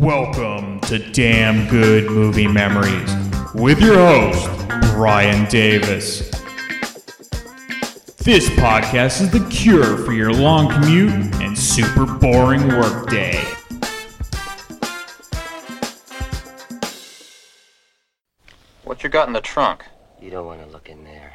Welcome to Damn Good Movie Memories with your host, Brian Davis. This podcast is the cure for your long commute and super boring workday. What you got in the trunk? You don't want to look in there.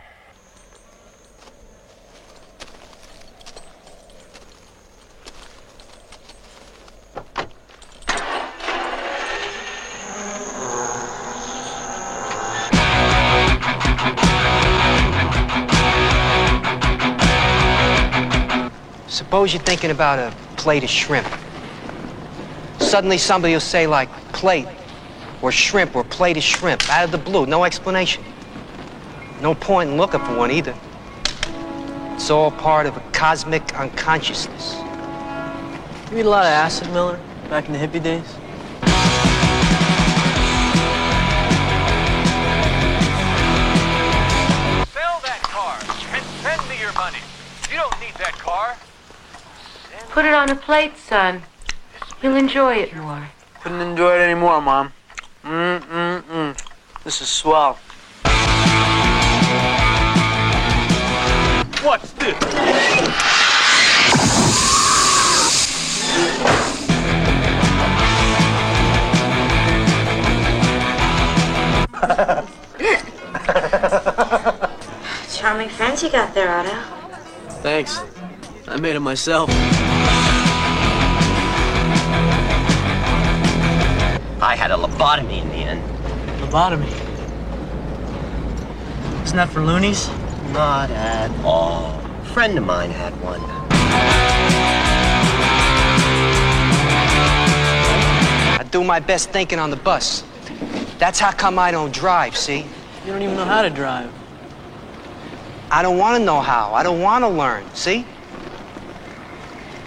Suppose you're thinking about a plate of shrimp. Suddenly somebody will say, like, plate or shrimp or plate of shrimp out of the blue. No explanation. No point in looking for one either. It's all part of a cosmic unconsciousness. You eat a lot of acid, Miller, back in the hippie days? Sell that car and send me your money. You don't need that car. Put it on a plate, son. You'll enjoy it more. Couldn't enjoy it anymore, Mom. This is swell. What's this? Charming friends you got there, Otto. Thanks. I made it myself. I had a lobotomy in the end. Lobotomy? Isn't that for loonies? Not at all. A friend of mine had one. I do my best thinking on the bus. That's how come I don't drive, see? You don't even know how to drive. I don't want to know how. I don't want to learn, see?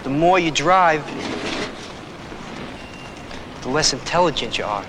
The more you drive, the less intelligent you are.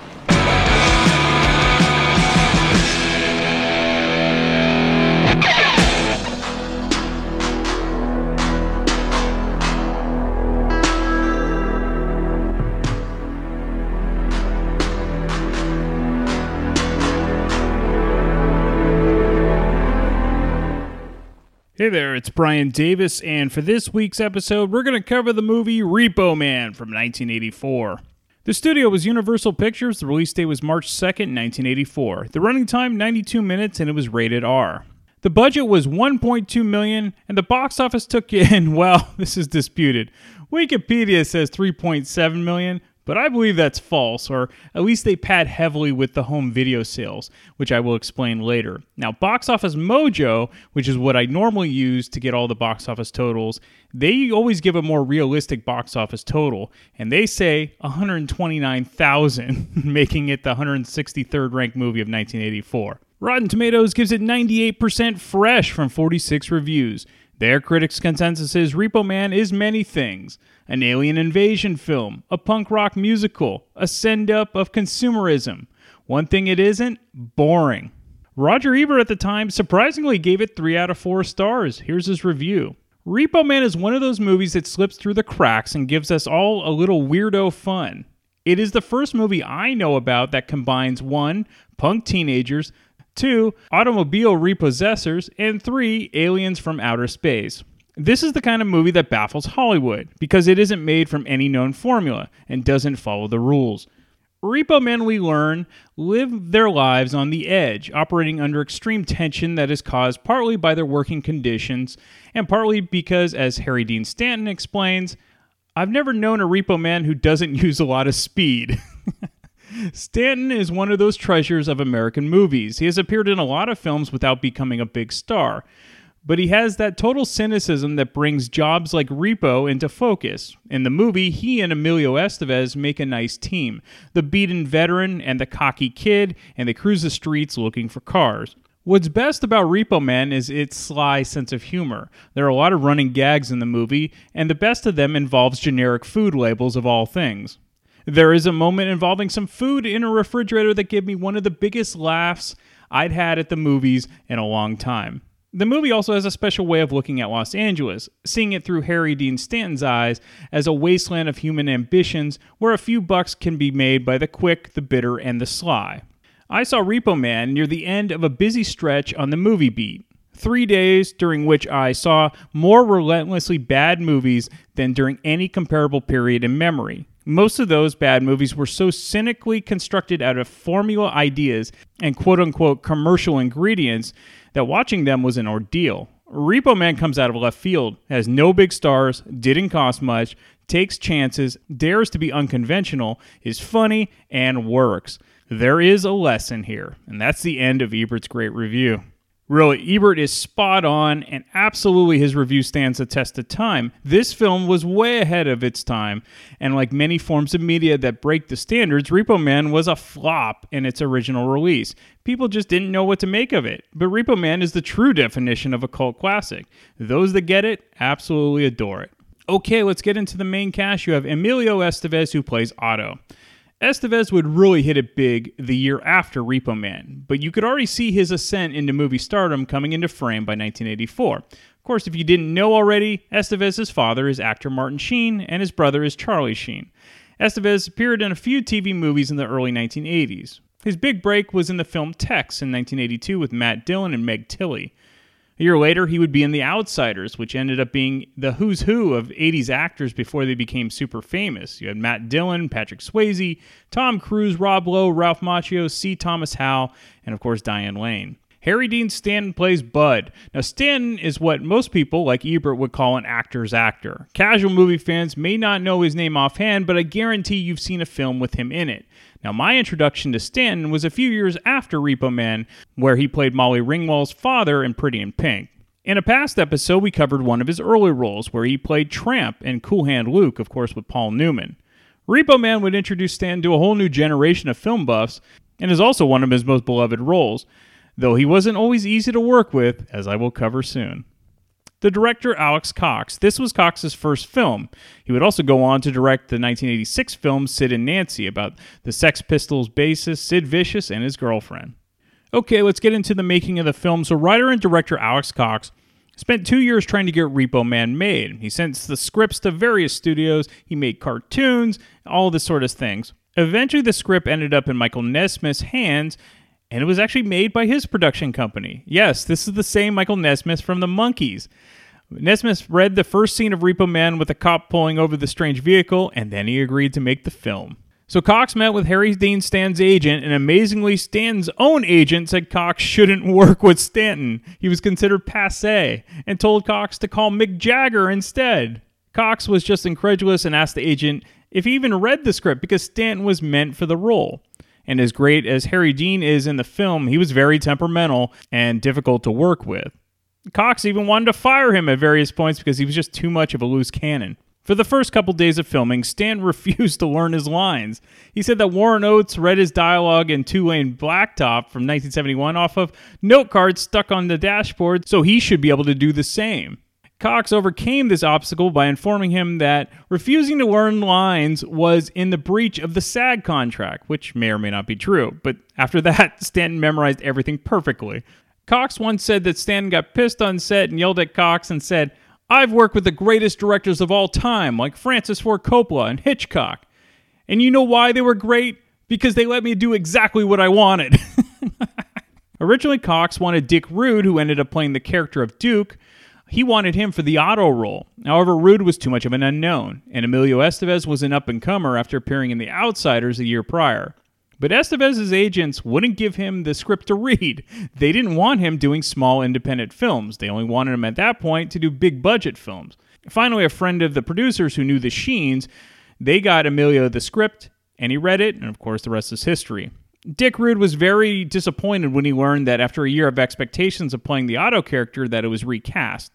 Hey there, it's Brian Davis, and for this week's episode, we're going to cover the movie Repo Man from 1984. The studio was Universal Pictures. The release date was March 2nd, 1984. The running time, 92 minutes, and it was rated R. The budget was $1.2 million, and the box office took in, well, this is disputed. Wikipedia says $3.7 million, but I believe that's false, or at least they pad heavily with the home video sales, which I will explain later. Now, Box Office Mojo, which is what I normally use to get all the box office totals, they always give a more realistic box office total, and they say 129,000, making it the 163rd ranked movie of 1984. Rotten Tomatoes gives it 98% fresh from 46 reviews. Their critics' consensus is Repo Man is many things: an alien invasion film, a punk rock musical, a send-up of consumerism. One thing it isn't, boring. Roger Ebert at the time surprisingly gave it 3 out of 4 stars. Here's his review. Repo Man is one of those movies that slips through the cracks and gives us all a little weirdo fun. It is the first movie I know about that combines 1. Punk teenagers, 2. Automobile repossessors, and 3. Aliens from outer space. This is the kind of movie that baffles Hollywood, because it isn't made from any known formula and doesn't follow the rules. Repo Men, we learn, live their lives on the edge, operating under extreme tension that is caused partly by their working conditions and partly because, as Harry Dean Stanton explains, I've never known a Repo Man who doesn't use a lot of speed. Stanton is one of those treasures of American movies. He has appeared in a lot of films without becoming a big star, but he has that total cynicism that brings jobs like Repo into focus. In the movie, he and Emilio Estevez make a nice team, the beaten veteran and the cocky kid, and they cruise the streets looking for cars. What's best about Repo Man is its sly sense of humor. There are a lot of running gags in the movie, and the best of them involves generic food labels of all things. There is a moment involving some food in a refrigerator that gave me one of the biggest laughs I'd had at the movies in a long time. The movie also has a special way of looking at Los Angeles, seeing it through Harry Dean Stanton's eyes as a wasteland of human ambitions where a few bucks can be made by the quick, the bitter, and the sly. I saw Repo Man near the end of a busy stretch on the movie beat, 3 days during which I saw more relentlessly bad movies than during any comparable period in memory. Most of those bad movies were so cynically constructed out of formula ideas and quote-unquote commercial ingredients that watching them was an ordeal. Repo Man comes out of left field, has no big stars, didn't cost much, takes chances, dares to be unconventional, is funny, and works. There is a lesson here, and that's the end of Ebert's great review. Really, Ebert is spot on, and absolutely his review stands the test of time. This film was way ahead of its time, and like many forms of media that break the standards, Repo Man was a flop in its original release. People just didn't know what to make of it, but Repo Man is the true definition of a cult classic. Those that get it absolutely adore it. Okay, let's get into the main cast. You have Emilio Estevez, who plays Otto. Estevez would really hit it big the year after Repo Man, but you could already see his ascent into movie stardom coming into frame by 1984. Of course, if you didn't know already, Estevez's father is actor Martin Sheen, and his brother is Charlie Sheen. Estevez appeared in a few TV movies in the early 1980s. His big break was in the film Tex in 1982 with Matt Dillon and Meg Tilly. A year later, he would be in The Outsiders, which ended up being the who's who of 80s actors before they became super famous. You had Matt Dillon, Patrick Swayze, Tom Cruise, Rob Lowe, Ralph Macchio, C. Thomas Howell, and of course, Diane Lane. Harry Dean Stanton plays Bud. Now, Stanton is what most people, like Ebert, would call an actor's actor. Casual movie fans may not know his name offhand, but I guarantee you've seen a film with him in it. Now, my introduction to Stanton was a few years after Repo Man, where he played Molly Ringwald's father in Pretty in Pink. In a past episode, we covered one of his early roles, where he played Tramp in Cool Hand Luke, of course, with Paul Newman. Repo Man would introduce Stanton to a whole new generation of film buffs, and is also one of his most beloved roles, though he wasn't always easy to work with, as I will cover soon. The director, Alex Cox. This was Cox's first film. He would also go on to direct the 1986 film Sid and Nancy, about the Sex Pistols bassist Sid Vicious and his girlfriend. Okay, let's get into the making of the film. So writer and director Alex Cox spent 2 years trying to get Repo Man made. He sent the scripts to various studios, he made cartoons, all this sort of things. Eventually the script ended up in Michael Nesmith's hands, and it was actually made by his production company. Yes, this is the same Michael Nesmith from The Monkees. Nesmith read the first scene of Repo Man with a cop pulling over the strange vehicle, and then he agreed to make the film. So Cox met with Harry Dean Stanton's agent, and amazingly, Stanton's own agent said Cox shouldn't work with Stanton. He was considered passé, and told Cox to call Mick Jagger instead. Cox was just incredulous and asked the agent if he even read the script, because Stanton was meant for the role. And as great as Harry Dean is in the film, he was very temperamental and difficult to work with. Cox even wanted to fire him at various points because he was just too much of a loose cannon. For the first couple days of filming, Stan refused to learn his lines. He said that Warren Oates read his dialogue in Two Lane Blacktop from 1971 off of note cards stuck on the dashboard, so he should be able to do the same. Cox overcame this obstacle by informing him that refusing to learn lines was in the breach of the SAG contract, which may or may not be true, but after that, Stanton memorized everything perfectly. Cox once said that Stanton got pissed on set and yelled at Cox and said, "I've worked with the greatest directors of all time, like Francis Ford Coppola and Hitchcock. And you know why they were great? Because they let me do exactly what I wanted." Originally, Cox wanted Dick Rude, who ended up playing the character of Duke. He wanted him for the Otto role. However, Rude was too much of an unknown, and Emilio Estevez was an up-and-comer after appearing in The Outsiders a year prior. But Estevez's agents wouldn't give him the script to read. They didn't want him doing small independent films. They only wanted him at that point to do big-budget films. Finally, a friend of the producers who knew the Sheens, they got Emilio the script, and he read it, and of course the rest is history. Dick Rude was very disappointed when he learned that after a year of expectations of playing the Otto character that it was recast.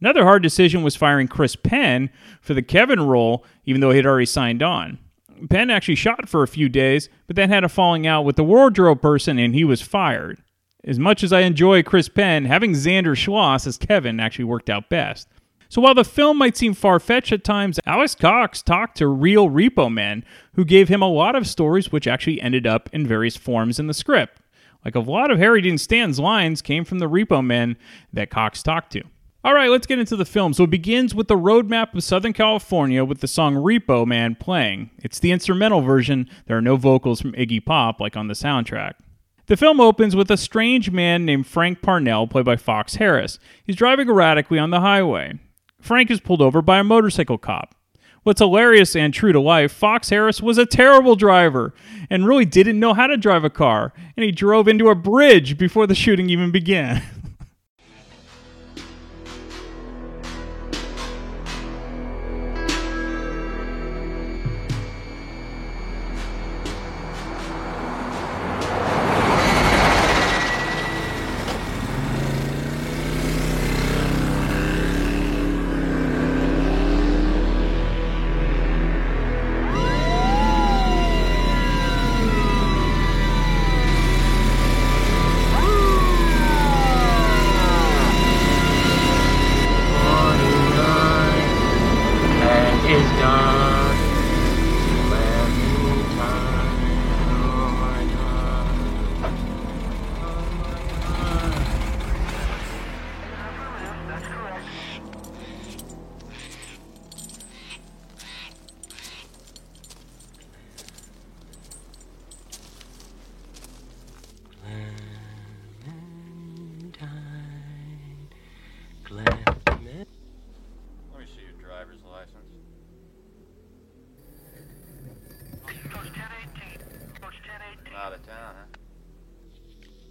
Another hard decision was firing Chris Penn for the Kevin role, even though he had already signed on. Penn actually shot for a few days, but then had a falling out with the wardrobe person and he was fired. As much as I enjoy Chris Penn, having Xander Schloss as Kevin actually worked out best. So while the film might seem far-fetched at times, Alex Cox talked to real Repo Men, who gave him a lot of stories which actually ended up in various forms in the script. Like a lot of Harry Dean Stanton's lines came from the Repo Man that Cox talked to. All right, let's get into the film. So it begins with the roadmap of Southern California with the song Repo Man playing. It's the instrumental version. There are no vocals from Iggy Pop like on the soundtrack. The film opens with a strange man named Frank Parnell, played by Fox Harris. He's driving erratically on the highway. Frank is pulled over by a motorcycle cop. What's hilarious and true to life, Fox Harris was a terrible driver and really didn't know how to drive a car, and he drove into a bridge before the shooting even began.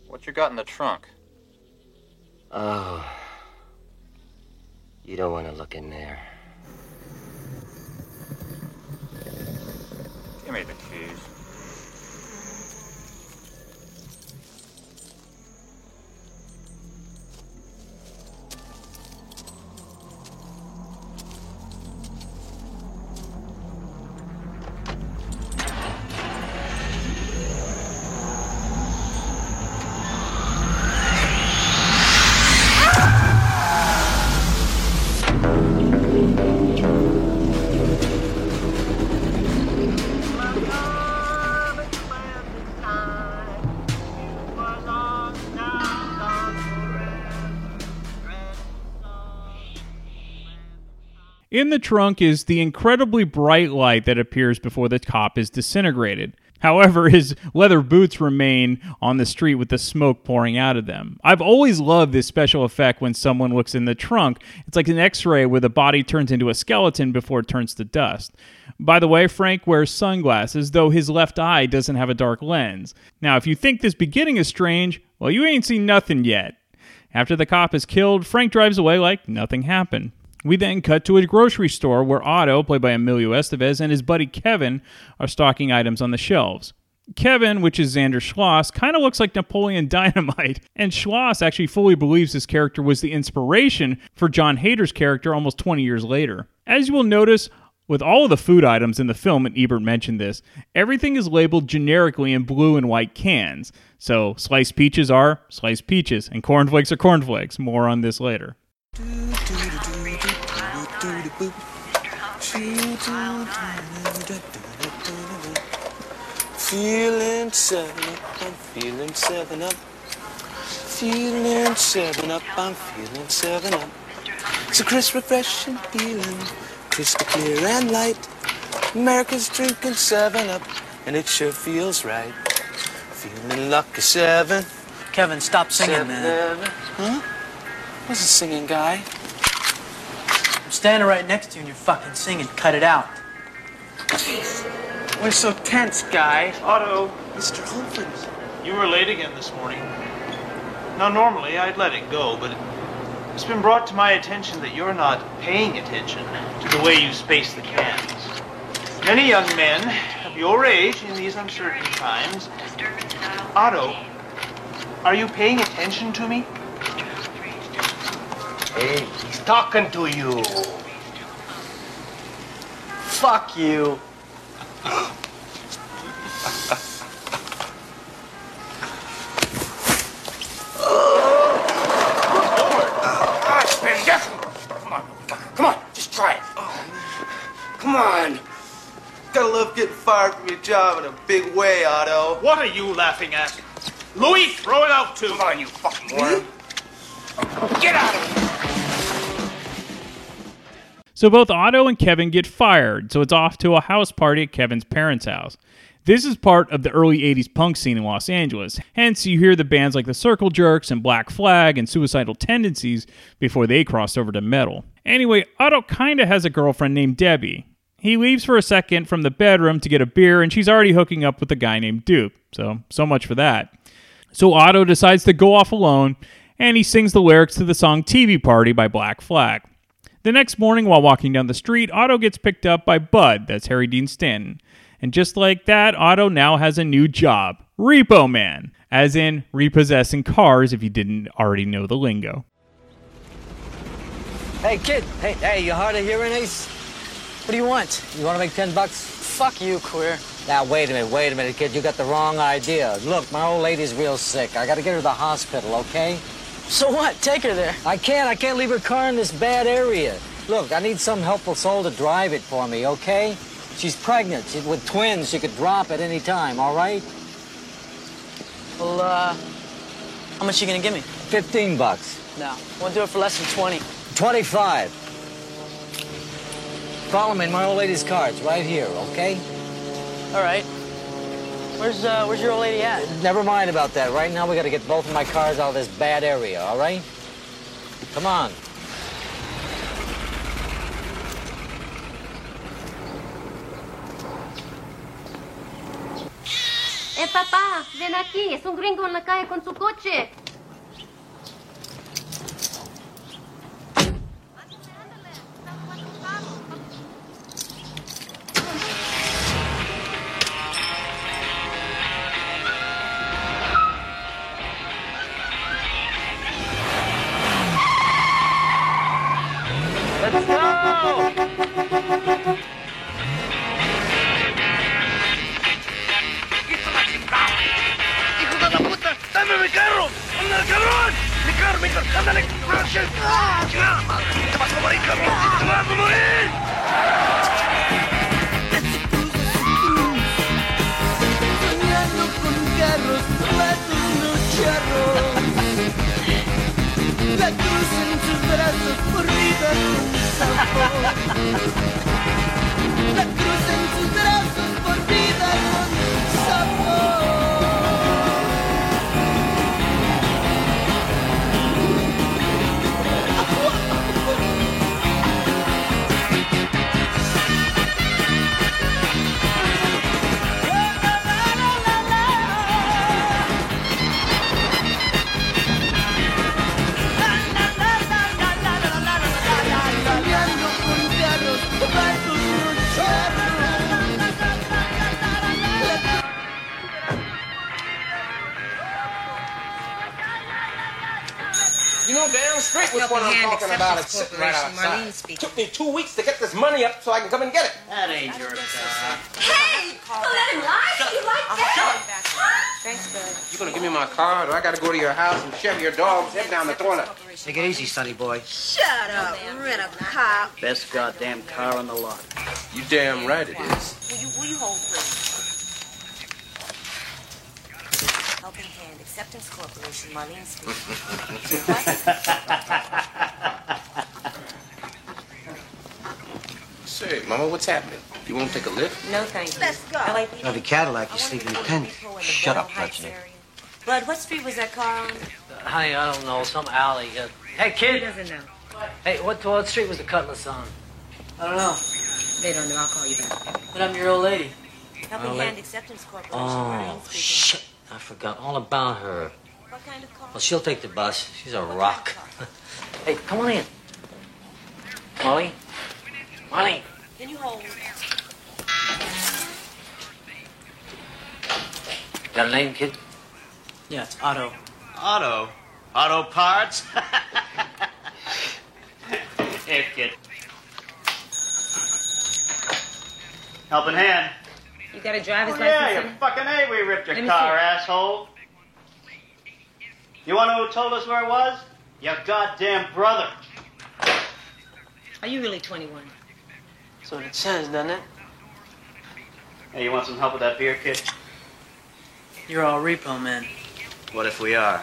What you got in the trunk? Oh, you don't want to look in there. Give me the keys. In the trunk is the incredibly bright light that appears before the cop is disintegrated. However, his leather boots remain on the street with the smoke pouring out of them. I've always loved this special effect when someone looks in the trunk. It's like an X-ray where the body turns into a skeleton before it turns to dust. By the way, Frank wears sunglasses, though his left eye doesn't have a dark lens. Now, if you think this beginning is strange, well, you ain't seen nothing yet. After the cop is killed, Frank drives away like nothing happened. We then cut to a grocery store where Otto, played by Emilio Estevez, and his buddy Kevin are stocking items on the shelves. Kevin, which is Xander Schloss, kind of looks like Napoleon Dynamite, and Schloss actually fully believes his character was the inspiration for John Hader's character almost 20 years later. As you will notice, with all of the food items in the film, and Ebert mentioned this, everything is labeled generically in blue and white cans. So sliced peaches are sliced peaches, and cornflakes are cornflakes. More on this later. Feeling seven up, I'm feeling seven up. It's a crisp, refreshing feeling, crystal clear and light. America's drinking 7 Up, and it sure feels right. Feeling lucky 7. Kevin, stop singing, man. Huh? What's a singing guy? I'm standing right next to you and you're fucking singing. Cut it out. Jeez. We're so tense, guy. Otto. Mr. Humphries. You were late again this morning. Now, normally I'd let it go, but it's been brought to my attention that you're not paying attention to the way you space the cans. Many young men of your age in these uncertain times... Otto, are you paying attention to me? Hey, he's talking to you. Fuck you. It's been difficult. Come on, come on, just try it. Oh, come on. Gotta love getting fired from your job in a big way, Otto. What are you laughing at? Louis, throw it out too. Come on, you fucking worm. Get out of here. So both Otto and Kevin get fired, so it's off to a house party at Kevin's parents' house. This is part of the early 80s punk scene in Los Angeles, hence you hear the bands like the Circle Jerks and Black Flag and Suicidal Tendencies before they crossed over to metal. Anyway, Otto kinda has a girlfriend named Debbie. He leaves for a second from the bedroom to get a beer, and she's already hooking up with a guy named Duke, so much for that. So Otto decides to go off alone, and he sings the lyrics to the song TV Party by Black Flag. The next morning, while walking down the street, Otto gets picked up by Bud, that's Harry Dean Stanton. And just like that, Otto now has a new job, Repo Man, as in repossessing cars if you didn't already know the lingo. Hey, kid. Hey, you hard of hearing, Ace? What do you want? You want to make $10? Fuck you, queer. Now, wait a minute, kid. You got the wrong idea. Look, my old lady's real sick. I got to get her to the hospital, okay? So what? Take her there. I can't leave her car in this bad area. Look, I need some helpful soul to drive it for me, okay? She's pregnant. With twins, she could drop at any time, all right? Well, how much you gonna give me? $15. No, won't do it for less than 20. 25. Problem in my old lady's car. It's right here, okay? All right. Where's your old lady at? Never mind about that. Right now, we got to get both of my cars out of this bad area, all right? Come on. Hey, papá, ven aquí. Es un gringo en la calle con su coche. Took me 2 weeks to get this money up so I can come and get it. That ain't your job. Hey! Don't let him lie to you like that! Thanks, bud. You gonna give me my card or I gotta go to your house and shove your dog's head down the toilet? Take it easy, sonny boy. Shut up, rent a car. Best goddamn car on the lot. You damn right it is. Will you hold, please? Helping Hand Acceptance Corporation, Marlene speaking. Hey, Mama, what's happening? You want to take a lift? No, thank you. Let's go. I like the Cadillac. You're sleeping in the tent. Shut up, Dutchman. Bud, what street was that car on? Honey, I don't know. Some alley. Hey, kid. He doesn't know. Hey, what street was the Cutlass on? I don't know. They don't know. I'll call you back. But I'm your old lady. Helping Hand Acceptance Corporation. Oh, shit. I forgot all about her. What kind of car? Well, she'll take the bus. She's a rock. Hey, come on in. Molly? Molly? Can you hold? Got a name, kid? Yeah, it's Otto. Otto? Otto Parts? Hey, kid. Helping Hand. You got a driver's license? Yeah, you fucking A, we ripped your car, asshole. You want to know who told us where it was? Your goddamn brother. Are you really 21? That's what it says, doesn't it? Hey, you want some help with that beer, kid? You're all Repo Man. What if we are?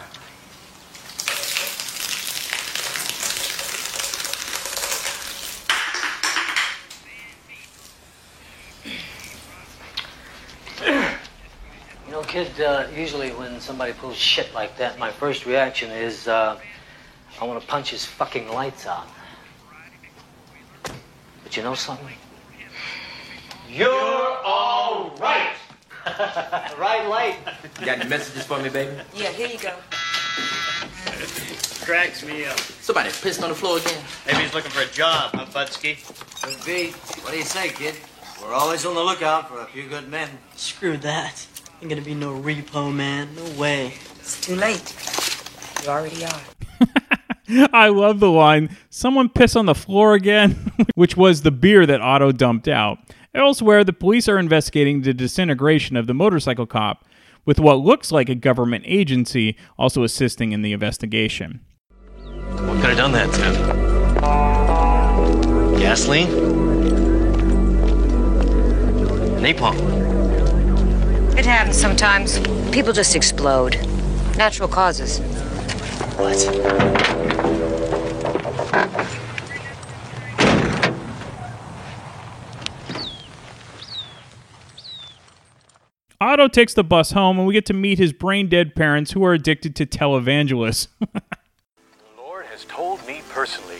You know, kid, usually when somebody pulls shit like that, my first reaction is, I want to punch his fucking lights out. But you know something? You're all right! Right light. You got any messages for me, baby? Yeah, here you go. Cracks me up. Somebody pissed on the floor again. Maybe he's looking for a job, huh, Budsky? Could be. What do you say, kid? We're always on the lookout for a few good men. Screw that. Ain't gonna be no Repo Man. No way. It's too late. You already are. I love the line, someone piss on the floor again, which was the beer that Otto dumped out. Elsewhere, the police are investigating the disintegration of the motorcycle cop, with what looks like a government agency also assisting in the investigation. What could have done that to? Gasoline? Napalm? It happens sometimes. People just explode. Natural causes. What? Otto takes the bus home, and we get to meet his brain-dead parents who are addicted to televangelists. The Lord has told me personally,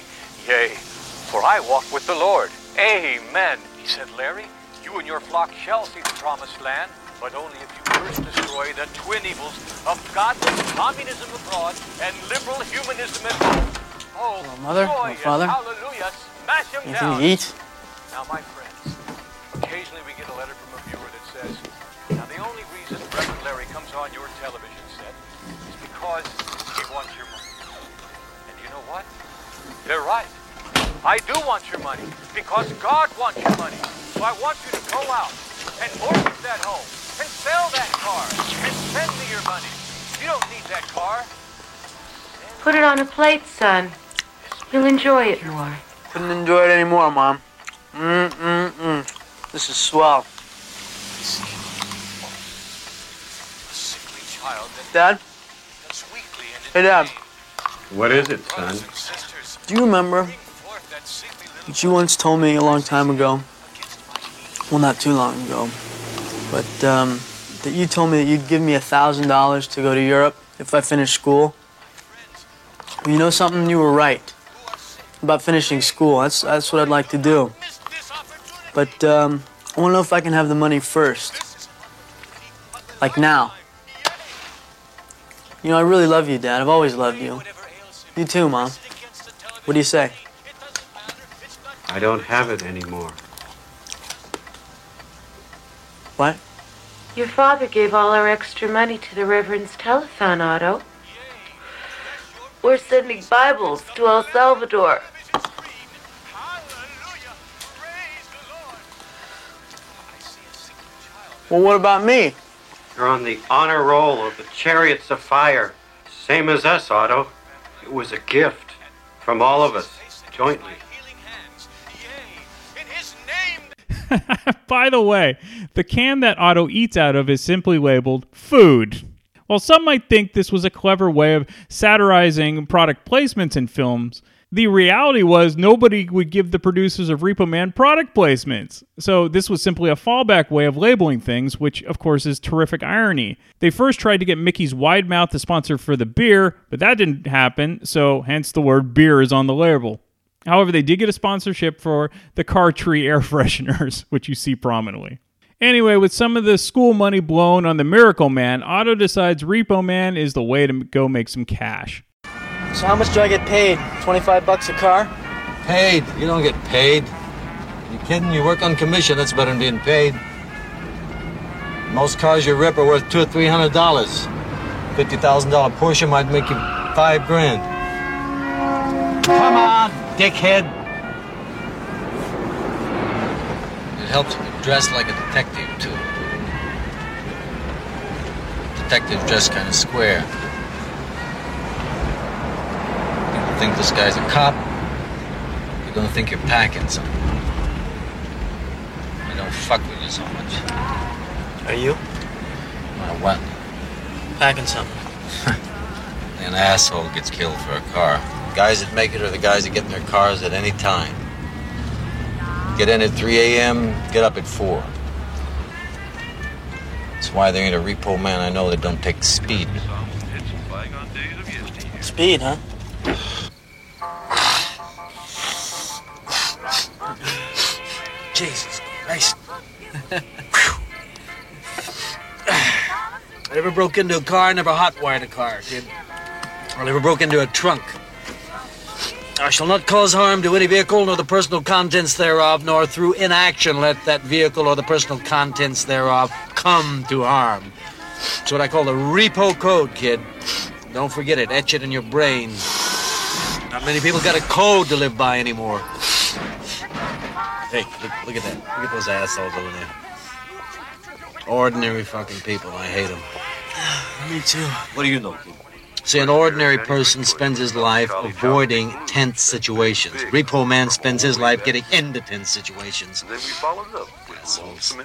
yea, for I walk with the Lord. Amen. He said, Larry, you and your flock shall see the promised land, but only if you first destroy the twin evils of godless communism abroad and liberal humanism at home. Oh, hello, Mother. Hello, Father. Hallelujah. Smash him anything down. You eat? Now, my friends, occasionally we get a letter from a viewer that says, now, the only reason Reverend Larry comes on your television set is because he wants your money. And you know what? They're right. I do want your money because God wants your money. So I want you to go out and mortgage that home and sell that car and send me your money. You don't need that car. Put it on a plate, son. You'll enjoy it more. Couldn't enjoy it anymore, Mom. This is swell. Dad? Hey, Dad. What is it, son? Do you remember that you once told me a long time ago? Well, not too long ago. But that you told me that you'd give me $1,000 to go to Europe if I finished school. Well, you know something? You were right about finishing school. That's what I'd like to do. But I want to know if I can have the money first. Like now. You know, I really love you, Dad. I've always loved you. You too, Mom. What do you say? I don't have it anymore. What? Your father gave all our extra money to the Reverend's telethon, Otto. We're sending Bibles to El Salvador. Well, what about me? You're on the honor roll of the Chariots of Fire. Same as us, Otto. It was a gift from all of us, jointly. By the way, the can that Otto eats out of is simply labeled food. While some might think this was a clever way of satirizing product placements in films, the reality was nobody would give the producers of Repo Man product placements. So this was simply a fallback way of labeling things, which of course is terrific irony. They first tried to get Mickey's Wide Mouth the sponsor for the beer, but that didn't happen, so hence the word beer is on the label. However, they did get a sponsorship for the Car Tree air fresheners, which you see prominently. Anyway, with some of the school money blown on the Miracle Man, Otto decides Repo Man is the way to go make some cash. So how much do I get paid? 25 bucks a car? Paid? You don't get paid. Are you kidding? You work on commission. That's better than being paid. Most cars you rip are worth $200 or $300. $50,000 Porsche might make you $5,000. Come on, dickhead. It helps if you dress like a detective, too. Detective dress kind of square. Think this guy's a cop, you're gonna think you're packing something. I don't fuck with you so much. Are you? My what? Packing something. An asshole gets killed for a car. The guys that make it are the guys that get in their cars at any time. Get in at 3 a.m., get up at 4. That's why there ain't a repo man I know that don't take speed. Speed, huh? Jesus Christ. I never broke into a car, I never hotwired a car, kid. I never broke into a trunk. I shall not cause harm to any vehicle nor the personal contents thereof, nor through inaction let that vehicle or the personal contents thereof come to harm. It's what I call the repo code, kid. Don't forget it. Etch it in your brain. Not many people got a code to live by anymore. Hey, look at that. Look at those assholes over there. Ordinary fucking people. I hate them. Me too. What do you know, kid? See, an ordinary person spends his life avoiding tense situations. Repo Man spends his life getting into tense situations. Assholes.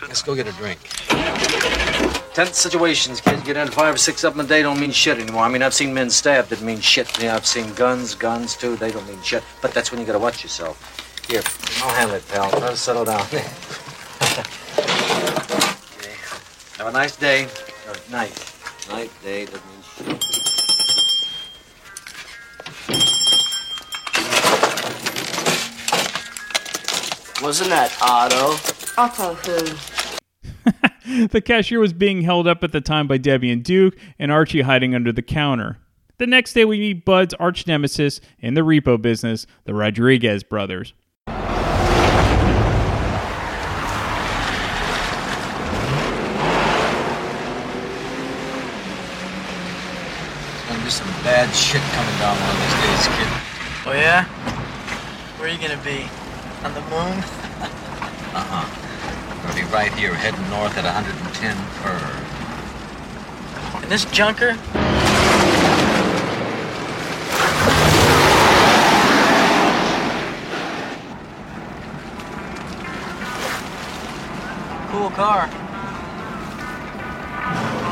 Let's go get a drink. Tense situations, kid. Get in 5 or 6 of them a day don't mean shit anymore. I mean, I've seen men stabbed that mean shit. I've seen guns too. They don't mean shit. But that's when you gotta watch yourself. Here, I'll handle it, pal. Try to settle down. Okay. Have a nice day. Or night. Night, day, doesn't mean shit. Wasn't that Otto? Otto who? The cashier was being held up at the time by Debbie and Duke, and Archie hiding under the counter. The next day, we meet Bud's arch nemesis in the repo business, the Rodriguez brothers. There's some bad shit coming down one of these days, kid. Oh, yeah? Where are you gonna be? On the moon? I'm gonna be right here, heading north at 110 per. And this junker? Cool car.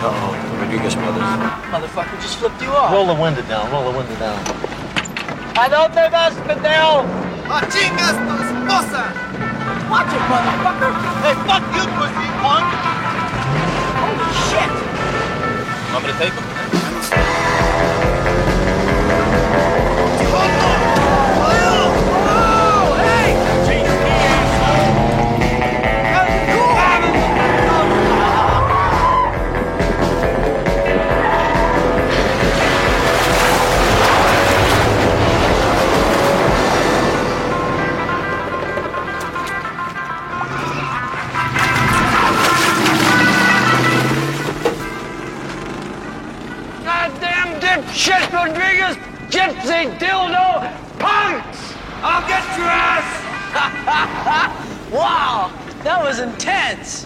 Uh-oh, Rodriguez brothers. Motherfucker just flipped you off. Roll the window down, roll the window down. I don't think that's Fidel. Machingas tu esposa. Watch it, motherfucker. Hey, fuck you, pussy punk. Holy shit. Want me to take him? Oh, hey. Shit, Rodriguez, gypsy, dildo, punks! I'll get your ass! Wow, that was intense.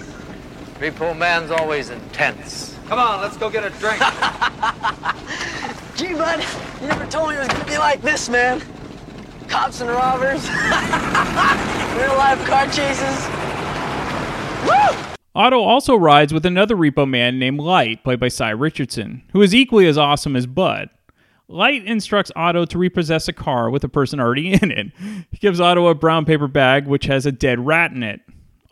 Repo Man's always intense. Come on, let's go get a drink. Gee, bud, you never told me it was gonna be like this, man. Cops and robbers, real-life car chases. Woo! Otto also rides with another repo man named Light, played by Cy Richardson, who is equally as awesome as Bud. Light instructs Otto to repossess a car with a person already in it. He gives Otto a brown paper bag which has a dead rat in it.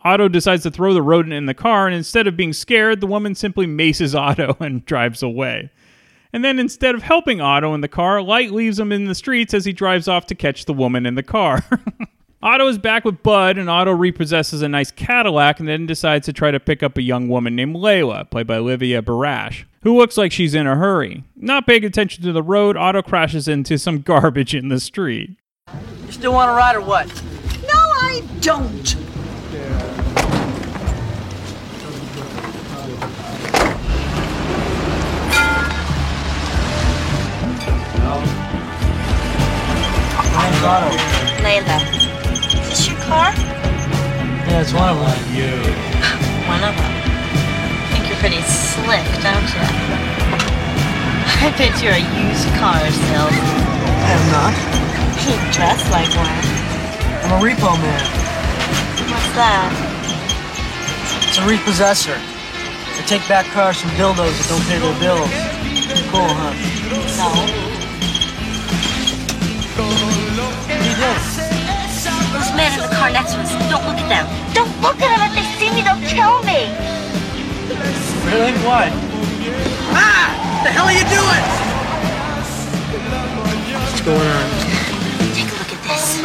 Otto decides to throw the rodent in the car, and instead of being scared, the woman simply maces Otto and drives away. And then instead of helping Otto in the car, Light leaves him in the streets as he drives off to catch the woman in the car. Otto is back with Bud, and Otto repossesses a nice Cadillac and then decides to try to pick up a young woman named Layla, played by Olivia Barash, who looks like she's in a hurry. Not paying attention to the road, Otto crashes into some garbage in the street. You still want to ride or what? No, I don't. Layla. Car? Yeah, it's one of them. You. One of them. I think you're pretty slick, don't you? I bet you're a used car salesman. I'm not. You dress like one. I'm a repo man. What's that? It's a repossessor. I take back cars from dildos that don't pay their bills. con Saúl do this. Those men in the car next to us, don't look at them. Don't look at them. If they see me, they'll kill me. Really? What? Ah! What the hell are you doing? What's going on? Take a look at this.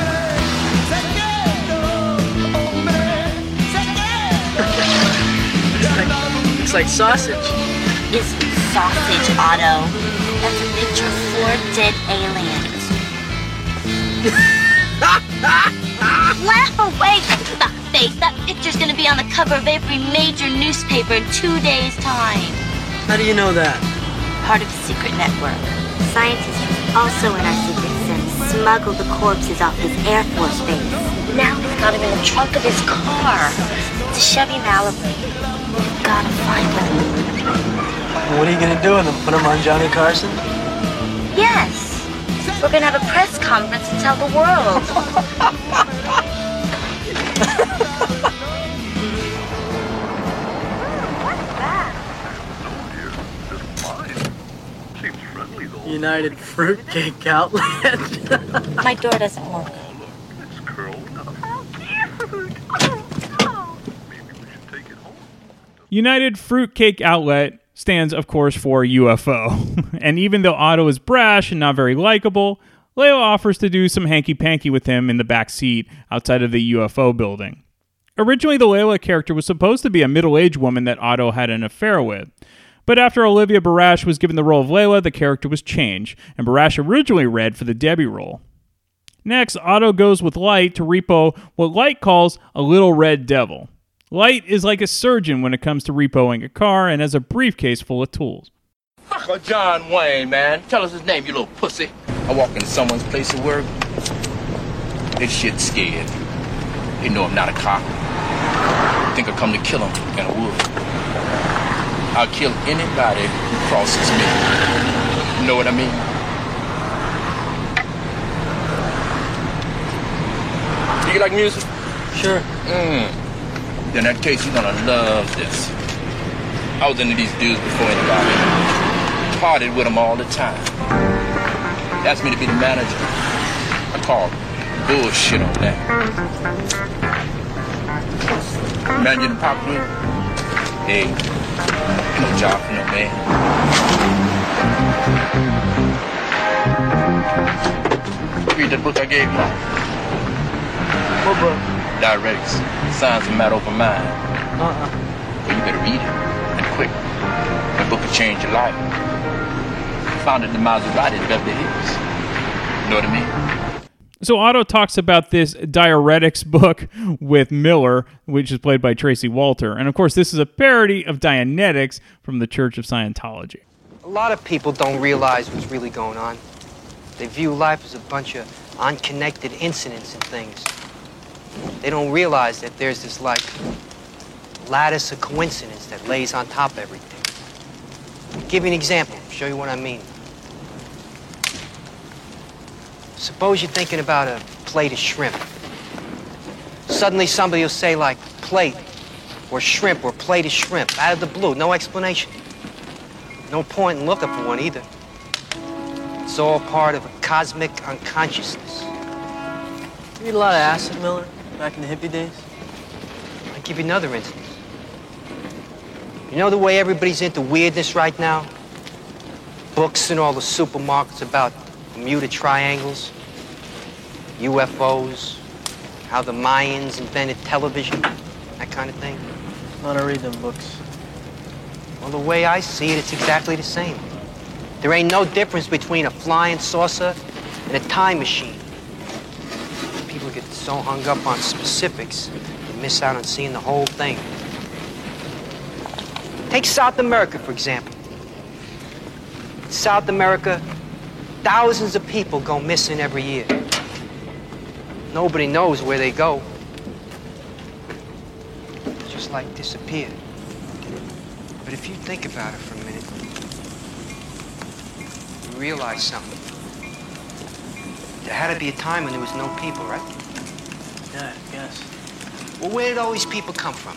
It's like sausage. It's sausage, Otto. That's a picture of 4 dead aliens. Laugh away, fuckface. That picture's gonna be on the cover of every major newspaper in 2 days' time. How do you know that? Part of a secret network. Scientists also in our secret sim smuggled the corpses off his Air Force base. Now he's got him in the trunk of his car. It's a Chevy Malibu. We've gotta find him. What are you going to do with them? Put them on Johnny Carson? Yes. We're going to have a press conference and tell the world. United Fruitcake Outlet. My door doesn't work. It's curled up. How cute. Maybe we should take it home. United Fruitcake Outlet stands, of course, for UFO. And even though Otto is brash and not very likable, Leo offers to do some hanky-panky with him in the back seat outside of the UFO building. Originally, the Layla character was supposed to be a middle-aged woman that Otto had an affair with. But after Olivia Barash was given the role of Layla, the character was changed, and Barash originally read for the Debbie role. Next, Otto goes with Light to repo what Light calls a little red devil. Light is like a surgeon when it comes to repoing a car and has a briefcase full of tools. Uncle John Wayne, man. Tell us his name, you little pussy. I walk in someone's place of work. This shit's scared. They know I'm not a cop. Think I come to kill him, and I would. I'll kill anybody who crosses me. You know what I mean? You like music? Sure. In that case, you're gonna love this. I was into these dudes before anybody. Partied with them all the time. They asked me to be the manager. I called bullshit on that. Manager in the pop group? Hey, no job for no man. Read that book I gave you. What book? Dianetics, Signs of Matter Over Mind. Well, you better read it, and quick. That book will change your life. Founded the Maserati in Beverly Hills. You know what I mean? So Otto talks about this Dianetics book with Miller, which is played by Tracy Walter. And of course, this is a parody of Dianetics from the Church of Scientology. A lot of people don't realize what's really going on. They view life as a bunch of unconnected incidents and things. They don't realize that there's this, like, lattice of coincidence that lays on top of everything. I'll give you an example. I'll show you what I mean. Suppose you're thinking about a plate of shrimp. Suddenly somebody will say, like, plate or shrimp or plate of shrimp out of the blue. No explanation. No point in looking for one either. It's all part of a cosmic unconsciousness. You eat a lot of acid, Miller, back in the hippie days? I'll give you another instance. You know the way everybody's into weirdness right now? Books in all the supermarkets about Bermuda Triangles, UFOs, how the Mayans invented television, that kind of thing. I don't read them books. Well, the way I see it, it's exactly the same. There ain't no difference between a flying saucer and a time machine. Get so hung up on specifics, you miss out on seeing the whole thing. Take South America, for example. In South America, thousands of people go missing every year. Nobody knows where they go. They just like disappear. But if you think about it for a minute, you realize something. There had to be a time when there was no people, right? Yeah, I guess. Well, where did all these people come from?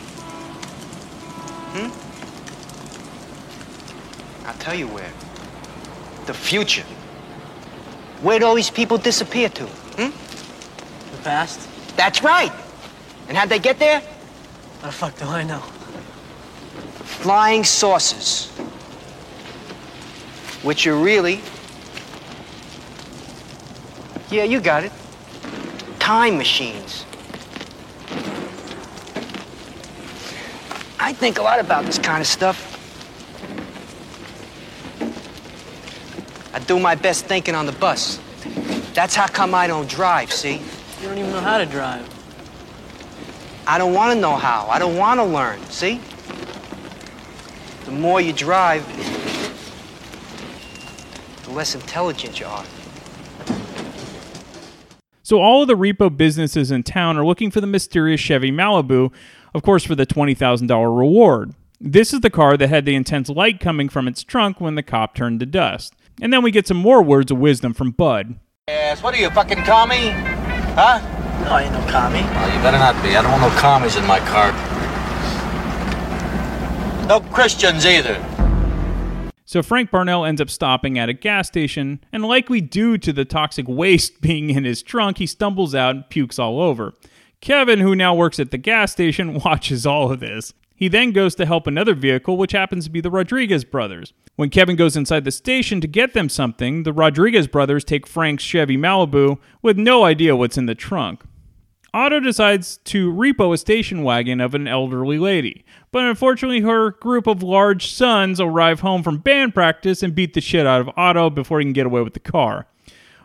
I'll tell you where. The future. Where'd all these people disappear to? Hmm? The past. That's right. And how'd they get there? How the fuck do I know? Flying saucers. Which are really... Yeah, you got it. Time machines. I think a lot about this kind of stuff. I do my best thinking on the bus. That's how come I don't drive, see? You don't even know how to drive. I don't want to know how. I don't want to learn, see? The more you drive, the less intelligent you are. So all of the repo businesses in town are looking for the mysterious Chevy Malibu, of course, for the $20,000 reward. This is the car that had the intense light coming from its trunk when the cop turned to dust. And then we get some more words of wisdom from Bud. Yes, what are you, fucking commie? Huh? No, I ain't no commie. Well, you better not be. I don't want no commies in my car. No Christians either. So Frank Barnell ends up stopping at a gas station, and likely due to the toxic waste being in his trunk, he stumbles out and pukes all over. Kevin, who now works at the gas station, watches all of this. He then goes to help another vehicle, which happens to be the Rodriguez brothers. When Kevin goes inside the station to get them something, the Rodriguez brothers take Frank's Chevy Malibu with no idea what's in the trunk. Otto decides to repo a station wagon of an elderly lady, but unfortunately her group of large sons arrive home from band practice and beat the shit out of Otto before he can get away with the car.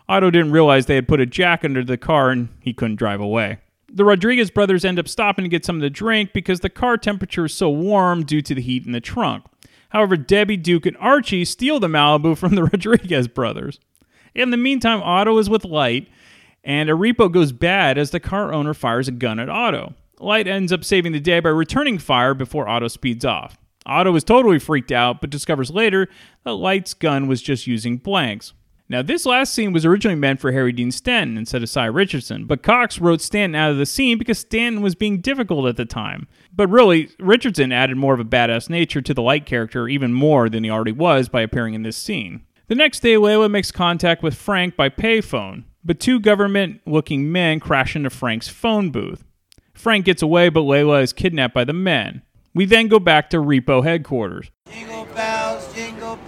Otto didn't realize they had put a jack under the car and he couldn't drive away. The Rodriguez brothers end up stopping to get something to drink because the car temperature is so warm due to the heat in the trunk. However, Debbie, Duke, and Archie steal the Malibu from the Rodriguez brothers. In the meantime, Otto is with Light, and a repo goes bad as the car owner fires a gun at Otto. Light ends up saving the day by returning fire before Otto speeds off. Otto is totally freaked out, but discovers later that Light's gun was just using blanks. Now, this last scene was originally meant for Harry Dean Stanton instead of Cy Richardson, but Cox wrote Stanton out of the scene because Stanton was being difficult at the time. But really, Richardson added more of a badass nature to the Light character even more than he already was by appearing in this scene. The next day, Layla makes contact with Frank by payphone, but two government-looking men crash into Frank's phone booth. Frank gets away, but Layla is kidnapped by the men. We then go back to Repo headquarters. Jingle bells, jingle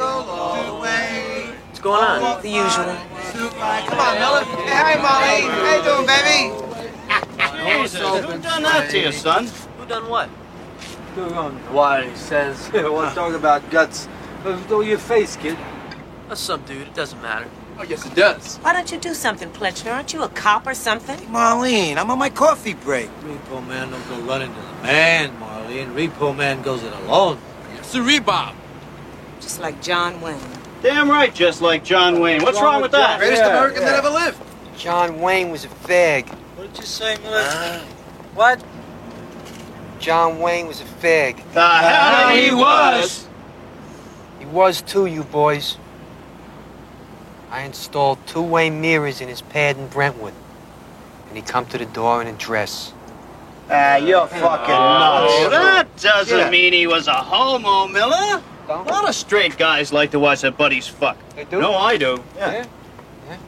all the way. What's going on? The usual. Come on, Miller. Hey, Molly. How you doing, baby? Who done that to you, son? Who done what? Why, he says. I want to talk about guts. Though your face, kid. That's some dude. It doesn't matter. Oh, yes, it does. Why don't you do something, Pletcher? Aren't you a cop or something? Hey, Marlene, I'm on my coffee break. Repo Man don't go running to the man, Marlene. Repo Man goes it alone. It's a rebob. Just like John Wayne. Damn right, just like John Wayne. What's wrong with that? Greatest American that ever lived. John Wayne was a fag. What did you say, Melissa? What? John Wayne was a fag. The hell he was! He was too, you boys. I installed two Wayne mirrors in his pad in Brentwood. And he come to the door in a dress. You're fucking nuts. That doesn't mean he was a homo, Miller. A lot of straight guys like to watch their buddies fuck. They do? No, I do. Yeah.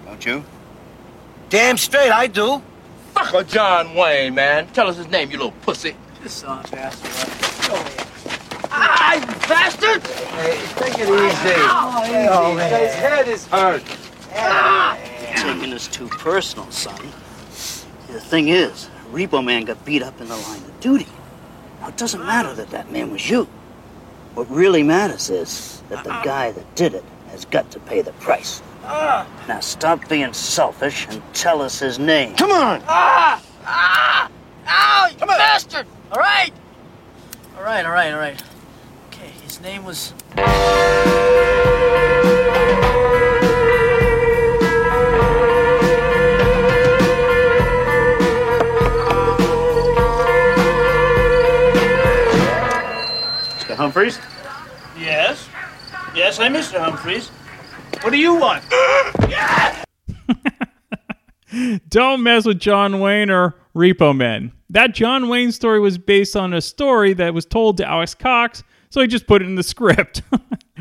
Don't you? Damn straight, I do. Fuck a John Wayne, man. Tell us his name, you little pussy. This son of a bastard. Ah, you bastard! Hey, take it easy. Ow, easy. Oh, man. His head is hurt. Ah. You're taking this too personal, son. See, the thing is, Repo Man got beat up in the line of duty. Now, it doesn't matter that that man was you. What really matters is that the guy that did it has got to pay the price. Now stop being selfish and tell us his name. Come on! Ow, you bastard! All right! All right. Okay, his name was... Humphreys? Yes, I'm Mr. Humphreys. What do you want? Don't mess with John Wayne or Repo Men. That John Wayne story was based on a story that was told to Alex Cox, so he just put it in the script.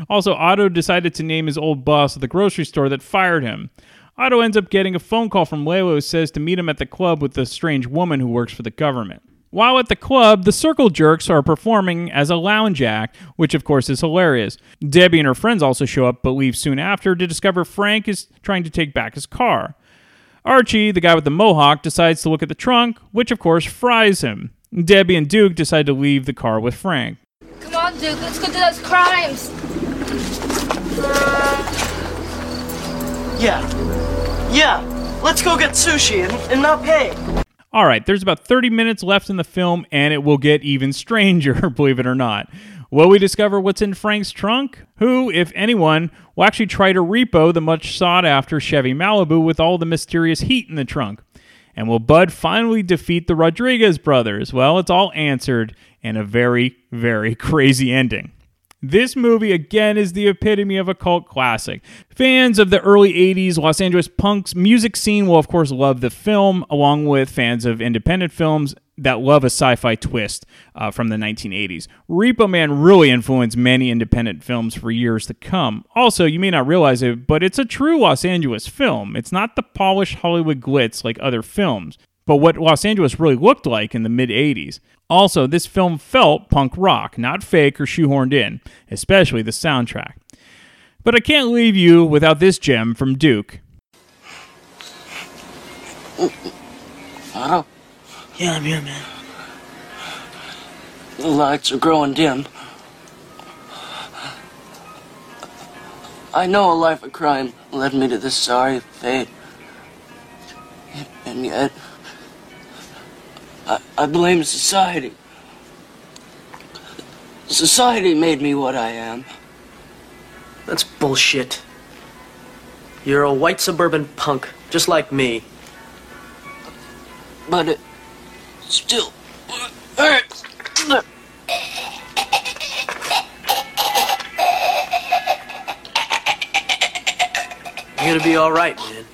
Also, Otto decided to name his old boss at the grocery store that fired him. Otto ends up getting a phone call from Lalo who says to meet him at the club with the strange woman who works for the government. While at the club, the Circle Jerks are performing as a lounge act, which of course is hilarious. Debbie and her friends also show up but leave soon after to discover Frank is trying to take back his car. Archie, the guy with the mohawk, decides to look at the trunk, which of course fries him. Debbie and Duke decide to leave the car with Frank. Come on, Duke, let's go do those crimes. Yeah, let's go get sushi and not pay. All right, there's about 30 minutes left in the film, and it will get even stranger, believe it or not. Will we discover what's in Frank's trunk? Who, if anyone, will actually try to repo the much sought-after Chevy Malibu with all the mysterious heat in the trunk? And will Bud finally defeat the Rodriguez brothers? Well, it's all answered in a very, very crazy ending. This movie, again, is the epitome of a cult classic. Fans of the early 80s Los Angeles punk's music scene will, of course, love the film, along with fans of independent films that love a sci-fi twist from the 1980s. Repo Man really influenced many independent films for years to come. Also, you may not realize it, but it's a true Los Angeles film. It's not the polished Hollywood glitz like other films, but what Los Angeles really looked like in the mid-80s. Also, this film felt punk rock, not fake or shoehorned in, especially the soundtrack. But I can't leave you without this gem from Duke. Otto? Yeah, I'm here, man. The lights are growing dim. I know a life of crime led me to this sorry fate. And yet... I blame society. Society made me what I am. That's bullshit. You're a white suburban punk, just like me. But it still hurts. You're gonna be all right, man.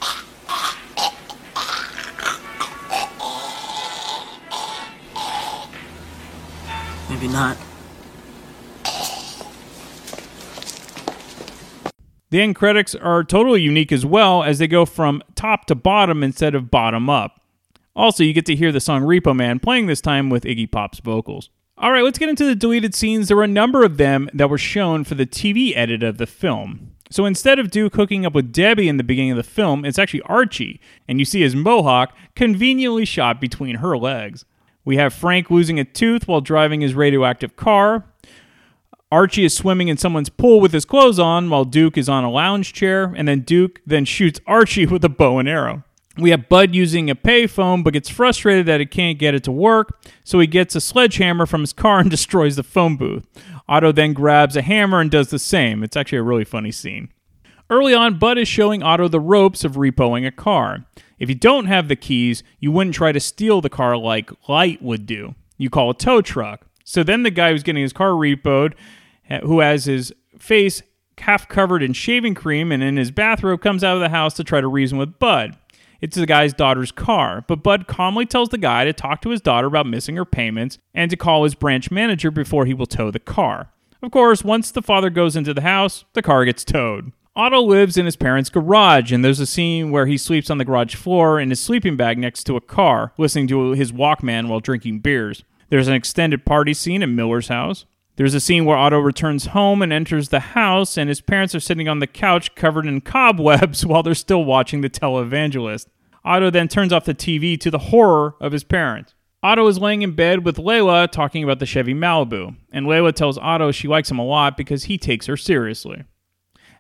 Maybe not. The end credits are totally unique as well, as they go from top to bottom instead of bottom up. Also, you get to hear the song Repo Man playing this time with Iggy Pop's vocals. All right, let's get into the deleted scenes. There were a number of them that were shown for the TV edit of the film. So instead of Duke hooking up with Debbie in the beginning of the film, it's actually Archie, and you see his mohawk conveniently shot between her legs. We have Frank losing a tooth while driving his radioactive car. Archie is swimming in someone's pool with his clothes on while Duke is on a lounge chair, and then Duke then shoots Archie with a bow and arrow. We have Bud using a payphone but gets frustrated that he can't get it to work, so he gets a sledgehammer from his car and destroys the phone booth. Otto then grabs a hammer and does the same. It's actually a really funny scene. Early on, Bud is showing Otto the ropes of repoing a car. If you don't have the keys, you wouldn't try to steal the car like Light would do. You call a tow truck. So then the guy who's getting his car repoed, who has his face half covered in shaving cream and in his bathrobe, comes out of the house to try to reason with Bud. It's the guy's daughter's car, but Bud calmly tells the guy to talk to his daughter about missing her payments and to call his branch manager before he will tow the car. Of course, once the father goes into the house, the car gets towed. Otto lives in his parents' garage, and there's a scene where he sleeps on the garage floor in his sleeping bag next to a car, listening to his Walkman while drinking beers. There's an extended party scene at Miller's house. There's a scene where Otto returns home and enters the house, and his parents are sitting on the couch covered in cobwebs while they're still watching the televangelist. Otto then turns off the TV to the horror of his parents. Otto is laying in bed with Layla talking about the Chevy Malibu, and Layla tells Otto she likes him a lot because he takes her seriously.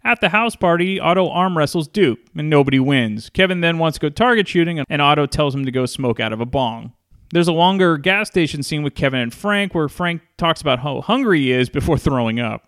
At the house party, Otto arm wrestles Duke, and nobody wins. Kevin then wants to go target shooting, and Otto tells him to go smoke out of a bong. There's a longer gas station scene with Kevin and Frank, where Frank talks about how hungry he is before throwing up.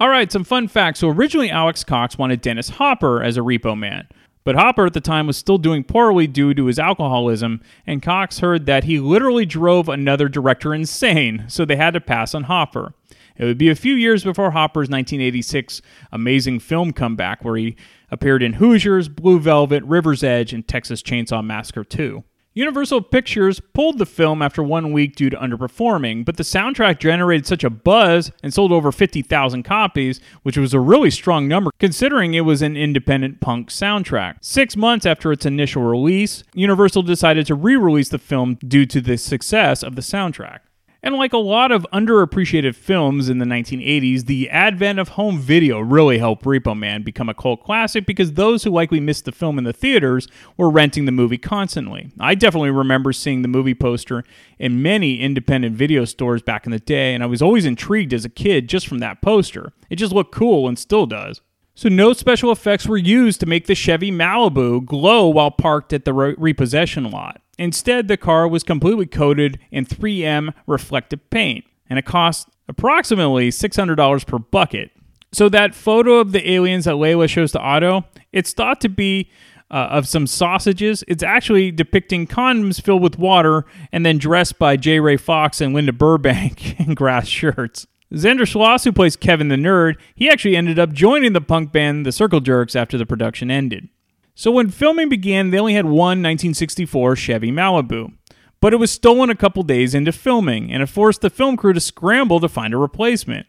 All right, some fun facts. So originally, Alex Cox wanted Dennis Hopper as a Repo Man, but Hopper at the time was still doing poorly due to his alcoholism, and Cox heard that he literally drove another director insane, so they had to pass on Hopper. It would be a few years before Hopper's 1986 amazing film comeback, where he appeared in Hoosiers, Blue Velvet, River's Edge, and Texas Chainsaw Massacre 2. Universal Pictures pulled the film after 1 week due to underperforming, but the soundtrack generated such a buzz and sold over 50,000 copies, which was a really strong number considering it was an independent punk soundtrack. 6 months after its initial release, Universal decided to re-release the film due to the success of the soundtrack. And like a lot of underappreciated films in the 1980s, the advent of home video really helped Repo Man become a cult classic because those who likely missed the film in the theaters were renting the movie constantly. I definitely remember seeing the movie poster in many independent video stores back in the day, and I was always intrigued as a kid just from that poster. It just looked cool and still does. So no special effects were used to make the Chevy Malibu glow while parked at the repossession lot. Instead, the car was completely coated in 3M reflective paint, and it cost approximately $600 per bucket. So that photo of the aliens that Layla shows to Otto, it's thought to be of some sausages. It's actually depicting condoms filled with water and then dressed by J. Ray Fox and Linda Burbank in grass shirts. Xander Schloss, who plays Kevin the Nerd, he actually ended up joining the punk band The Circle Jerks after the production ended. So when filming began, they only had one 1964 Chevy Malibu, but it was stolen a couple days into filming, and it forced the film crew to scramble to find a replacement.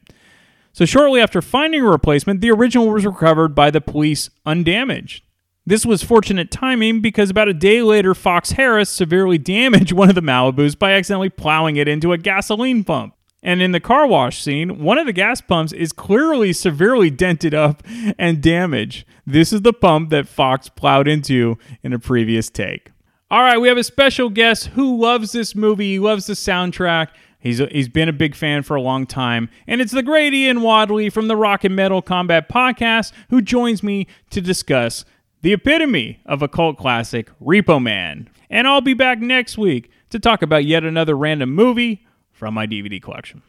So shortly after finding a replacement, the original was recovered by the police undamaged. This was fortunate timing because about a day later, Fox Harris severely damaged one of the Malibus by accidentally plowing it into a gasoline pump. And in the car wash scene, one of the gas pumps is clearly severely dented up and damaged. This is the pump that Fox plowed into in a previous take. All right, we have a special guest who loves this movie. He loves the soundtrack. He's been a big fan for a long time. And it's the great Ian Wadley from the Rock and Metal Combat Podcast who joins me to discuss the epitome of a cult classic, Repo Man. And I'll be back next week to talk about yet another random movie from my DVD collection.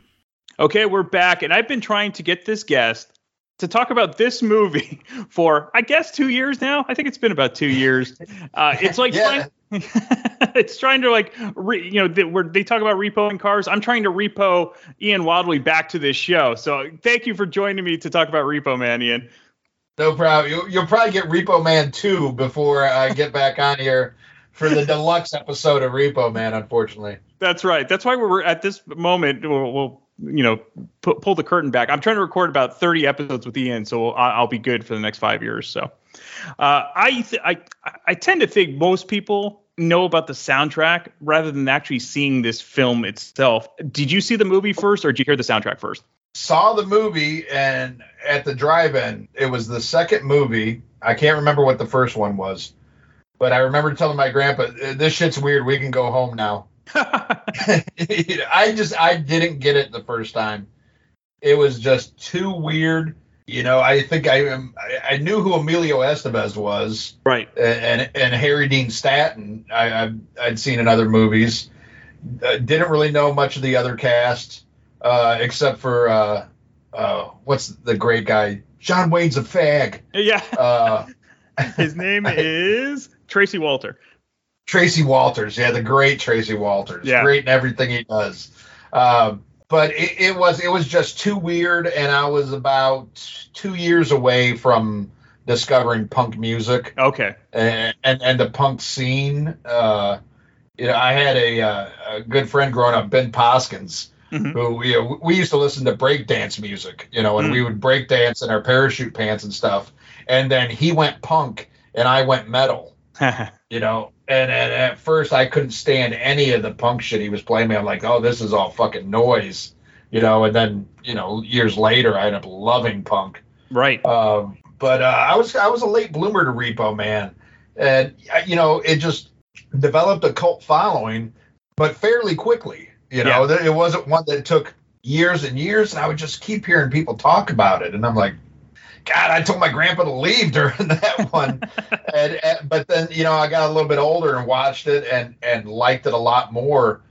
Okay, we're back, and I've been trying to get this guest to talk about this movie for, I guess, 2 years now. I think it's been about 2 years. It's like it's trying to where they talk about repoing cars. I'm trying to repo Ian Wadley back to this show. So thank you for joining me to talk about Repo Man, Ian. No problem. You'll probably get Repo Man 2 before I get back on here for the deluxe episode of Repo Man, unfortunately. That's right. That's why we're at this moment. We'll pull the curtain back. I'm trying to record about 30 episodes with Ian, so I'll be good for the next 5 years. So I tend to think most people know about the soundtrack rather than actually seeing this film itself. Did you see the movie first, or did you hear the soundtrack first? Saw the movie, and at the drive-in, it was the second movie. I can't remember what the first one was. But I remember telling my grandpa, this shit's weird. We can go home now. I didn't get it the first time. It was just too weird. You know, I think I knew who Emilio Estevez was. Right. And Harry Dean Stanton. I'd seen in other movies. Didn't really know much of the other cast, except for, what's the great guy? John Wayne's a fag. Yeah. His name is Tracy Walter. Tracy Walters, yeah, the great Tracy Walters, yeah. Great in everything he does. But it was just too weird, and I was about 2 years away from discovering punk music. Okay, and the punk scene. I had a good friend growing up, Ben Poskins, mm-hmm. who we used to listen to breakdance music, and mm-hmm. we would breakdance in our parachute pants and stuff. And then he went punk, and I went metal. And at first I couldn't stand any of the punk shit he was playing me. I'm like, oh, this is all fucking noise, And then years later I ended up loving punk. Right. But I was a late bloomer to Repo Man, and it just developed a cult following, but fairly quickly. It wasn't one that took years and years, and I would just keep hearing people talk about it, and I'm like, God, I told my grandpa to leave during that one. But then, I got a little bit older and watched it and liked it a lot more.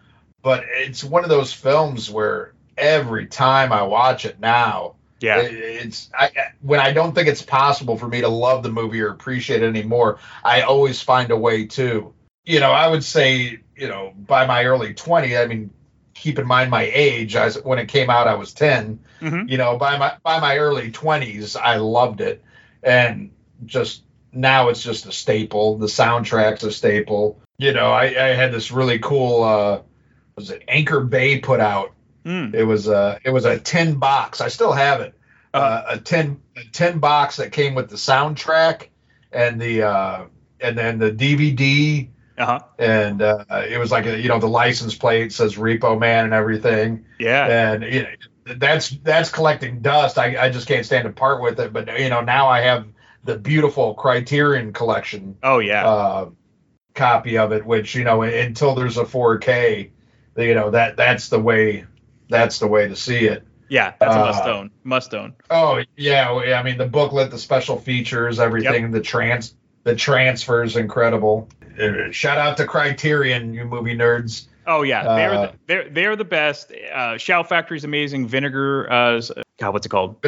But it's one of those films where every time I watch it now, when I don't think it's possible for me to love the movie or appreciate it anymore, I always find a way to. I would say, by my early 20s, I mean, keep in mind my age. When it came out, I was 10. Mm-hmm. By my early 20s, I loved it, and just now it's just a staple. The soundtrack's a staple. you know, I had this really cool, was it Anchor Bay put out? It was a tin box. I still have it. A tin box that came with the soundtrack and the and then the DVD. Uh-huh. And it was like, the license plate says Repo Man and everything. Yeah. And that's collecting dust. I just can't stand to part with it. But, now I have the beautiful Criterion Collection. Oh, yeah. Copy of it, which, until there's a 4K, that's the way to see it. Yeah, that's a must own. Oh, yeah. I mean, the booklet, the special features, everything, yep. The transfer is incredible. Shout out to Criterion, you movie nerds. Oh, yeah. They're the best. Shout Factory's amazing. Vinegar. God, what's it called?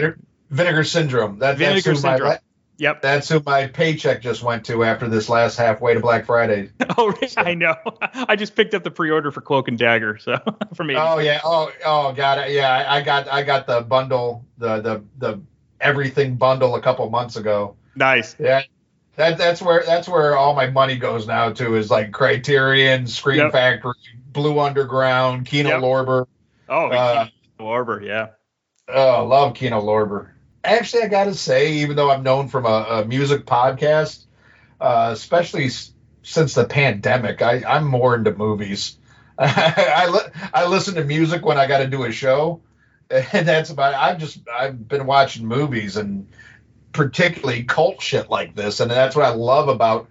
Vinegar Syndrome. Vinegar Syndrome. Yep. That's who my paycheck just went to after this last halfway to Black Friday. Oh, really? So. I know. I just picked up the pre-order for Cloak and Dagger. So for me. Oh, yeah. Oh, God. Yeah. I got the bundle, the everything bundle a couple months ago. Nice. Yeah. That's where all my money goes now too, is like Criterion, Screen yep. Factory, Blue Underground, Kino yep. Lorber. Oh, Kino Lorber, yeah. Oh, love Kino Lorber. Actually, I gotta say, even though I'm known from a music podcast, especially since the pandemic, I'm more into movies. I listen to music when I got to do a show, and that's about it. I've been watching movies and. Particularly cult shit like this, and that's what I love about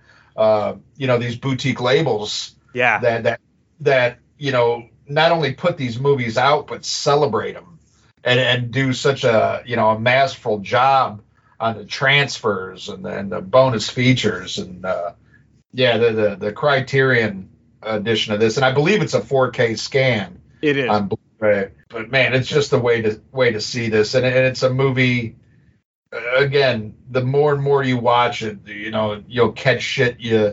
these boutique labels. Yeah, that not only put these movies out but celebrate them and do such a a masterful job on the transfers and the bonus features and the Criterion edition of this, and I believe it's a 4K scan. It is on Blu-ray, but man, it's just the way to see this, and it's a movie. Again, the more and more you watch it, you'll catch shit you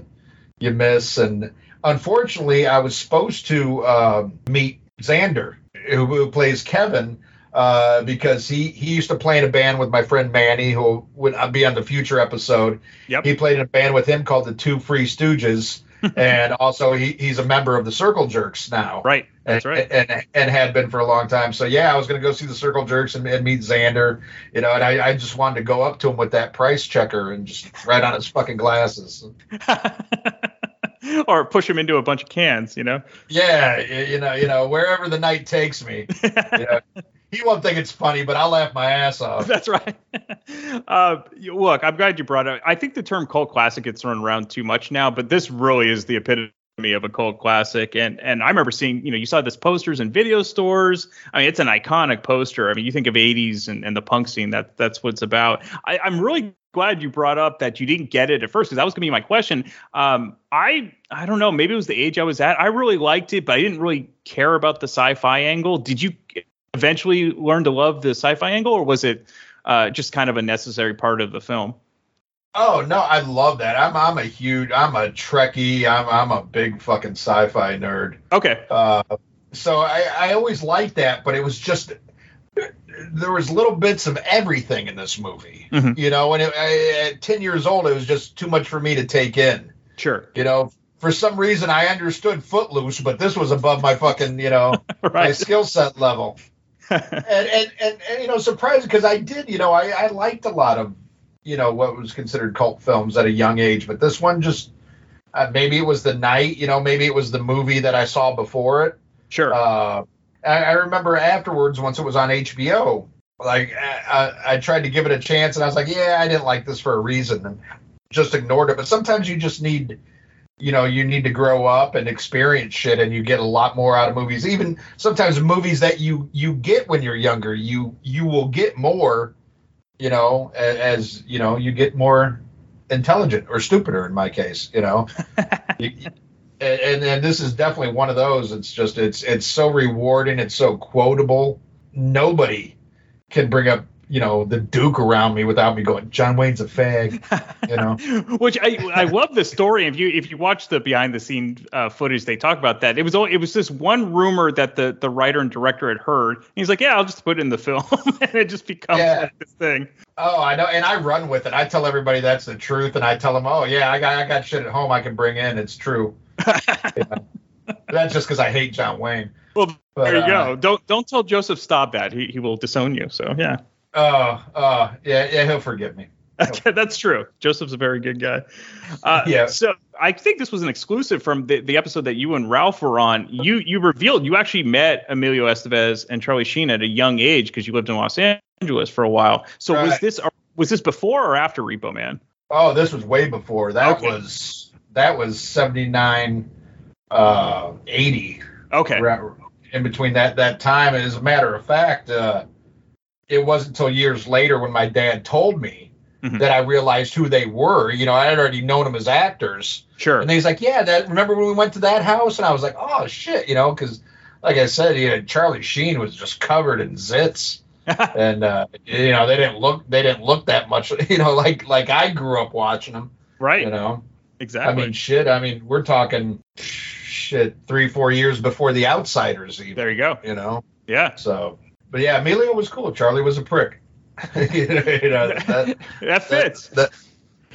miss. And unfortunately, I was supposed to meet Xander, who plays Kevin, because he used to play in a band with my friend Manny, who would be on the future episode. Yep. He played in a band with him called the Two Free Stooges, and also he's a member of the Circle Jerks now. Right. That's right, and had been for a long time. So yeah, I was gonna go see the Circle Jerks and meet Xander, and I just wanted to go up to him with that price checker and just right on his fucking glasses, or push him into a bunch of cans, Yeah, wherever the night takes me. He won't think it's funny, but I'll laugh my ass off. That's right. Look, I'm glad you brought it up. I think the term cult classic gets thrown around too much now, but this really is the epitome of a cult classic, and I remember seeing you saw this posters in video stores. I mean, it's an iconic poster. I mean, you think of 80s and the punk scene, that's what it's about. I'm really glad you brought up that you didn't get it at first, because that was gonna be my question. I don't know, maybe it was the age I was at. I really liked it, but I didn't really care about the sci-fi angle. Did you eventually learn to love the sci-fi angle, or was it just kind of a necessary part of the film? Oh no, I love that. I'm a Trekkie. I'm a big fucking sci-fi nerd. Okay. So I always liked that, but it was just there was little bits of everything in this movie. Mm-hmm. And at 10 years old, it was just too much for me to take in. Sure. For some reason, I understood Footloose, but this was above my fucking right. my skill set level. and surprising, because I did I liked a lot of. What was considered cult films at a young age, but this one just maybe it was the night, maybe it was the movie that I saw before it. Sure. I remember afterwards, once it was on HBO, like I tried to give it a chance, and I was like, yeah, I didn't like this for a reason, and just ignored it. But sometimes you just need, you need to grow up and experience shit, and you get a lot more out of movies. Even sometimes movies that you get when you're younger, you will get more. As you get more intelligent or stupider in my case, and this is definitely one of those. It's just, it's so rewarding. It's so quotable. Nobody can bring up, the Duke around me without me going, John Wayne's a fag, which I love the story. If you watch the behind the scene footage, they talk about that. It was this one rumor that the writer and director had heard. And he's like, yeah, I'll just put it in the film. And it just becomes like this thing. Oh, I know. And I run with it. I tell everybody that's the truth. And I tell them, oh yeah, I got shit at home I can bring in. It's true. Yeah. That's just because I hate John Wayne. Well, but, there you go. Don't tell Joseph Staub that. He will disown you. So yeah. Yeah, he'll forgive me. That's true. Joseph's a very good guy. Yeah. So I think this was an exclusive from the episode that you and Ralph were on. You revealed you actually met Emilio Estevez and Charlie Sheen at a young age because you lived in Los Angeles for a while. So right. was this before or after Repo Man? Oh, this was way before. That was 79, 80. Okay. In between that time, as a matter of fact, it wasn't until years later when my dad told me. Mm-hmm. That I realized who they were. You know, I had already known them as actors. Sure. And he's like, yeah, remember when we went to that house? And I was like, oh, shit, you know, because like I said, you know, Charlie Sheen was just covered in zits. And, you know, they didn't look that much, you know, like I grew up watching them. Right. You know. Exactly. I mean, we're talking 3-4 years before The Outsiders even. There you go. You know. Yeah. So, but yeah, Emilio was cool. Charlie was a prick. You know, that fits.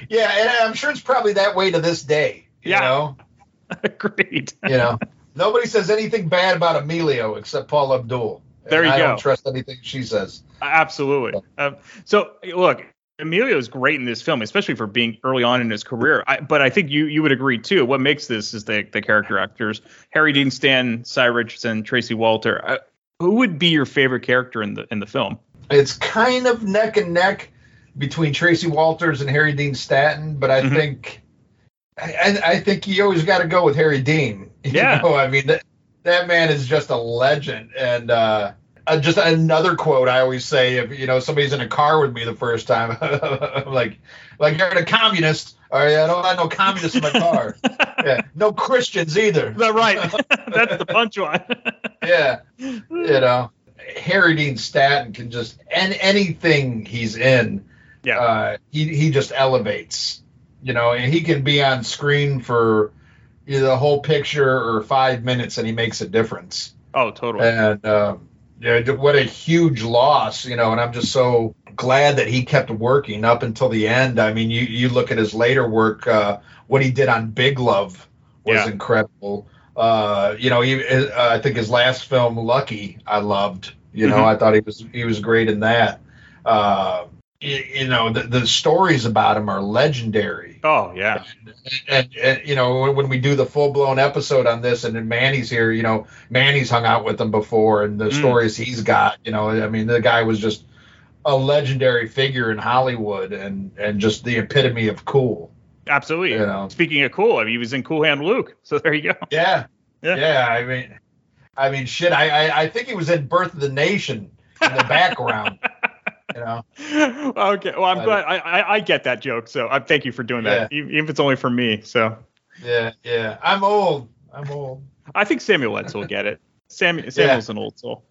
Yeah, and I'm sure it's probably that way to this day. You know? Agreed. You know, nobody says anything bad about Emilio except Paula Abdul. There you go. I don't trust anything she says. Absolutely. So, look, Emilio's great in this film, especially for being early on in his career. But I think you would agree, too. What makes this is the character actors. Harry Dean Stanton, Cy Richardson, Tracy Walter. Who would be your favorite character in the film? It's kind of neck and neck between Tracy Walters and Harry Dean Stanton, but I mm-hmm. think I think you always got to go with Harry Dean. Yeah. You know? I mean, that man is just a legend. And just another quote I always say, if, you know, somebody's in a car with me the first time, I'm like you're a communist. All right, I don't have no communists in my car. Yeah. No Christians either. That's right. That's the punchline. Yeah. You know. Harry Dean Stanton can just, and anything he's in, yeah, he just elevates, you know, and he can be on screen for either the whole picture or 5 minutes, and he makes a difference. Oh, totally. And yeah, what a huge loss, you know. And I'm just so glad that he kept working up until the end. I mean, you look at his later work, what he did on Big Love was incredible. You know, I think his last film, Lucky, I loved. You know, mm-hmm. I thought he was great in that. You know, the stories about him are legendary. Oh yeah, and you know, when we do the full blown episode on this, and then Manny's here, you know, Manny's hung out with him before, and the stories he's got. You know, I mean, the guy was just a legendary figure in Hollywood, and just the epitome of cool. Absolutely. You know. Speaking of cool, I mean, he was in Cool Hand Luke. So there you go. Yeah. I mean, shit. I think he was in Birth of the Nation in the background. You know. Okay. Well, I'm glad I get that joke. So I thank you for doing that, even if it's only for me. So. Yeah. I'm old. I think Samuel Edz will get it. Samuel's an old soul.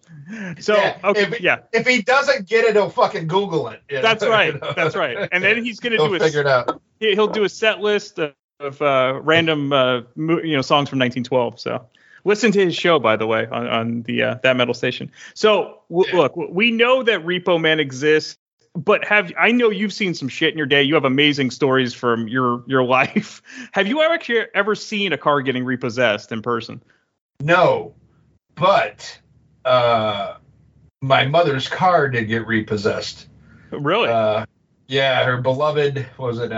So okay, if he doesn't get it, he'll fucking Google it. That's right. You know? That's right. And then he's gonna figure it out. He'll do a set list of random you know, songs from 1912. So listen to his show, by the way, on the That Metal Station. So look, we know that Repo Man exists, but I know you've seen some shit in your day. You have amazing stories from your life. Have you ever seen a car getting repossessed in person? No. But my mother's car did get repossessed. Really? Yeah, her beloved, was it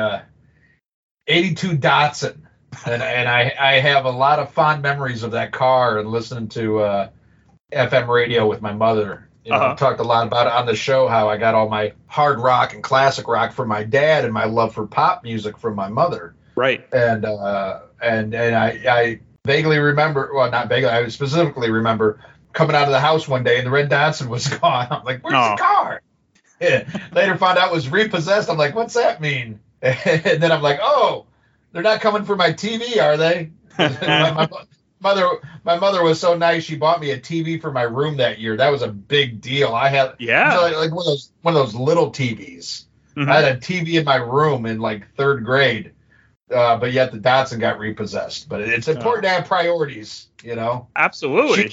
82 Datsun, and I have a lot of fond memories of that car and listening to FM radio with my mother. You know, talked a lot about it on the show how I got all my hard rock and classic rock from my dad and my love for pop music from my mother. Right. And I vaguely remember, well, not vaguely, I specifically remember coming out of the house one day and the red Datsun was gone. I'm like, where's the car? Yeah. Later found out it was repossessed. I'm like, what's that mean? And then I'm like, oh, they're not coming for my TV, are they? my mother was so nice. She bought me a TV for my room that year. That was a big deal. I had like one of those little TVs. Mm-hmm. I had a TV in my room in like third grade. But yet the Datsun got repossessed. But it's important to have priorities, you know. Absolutely.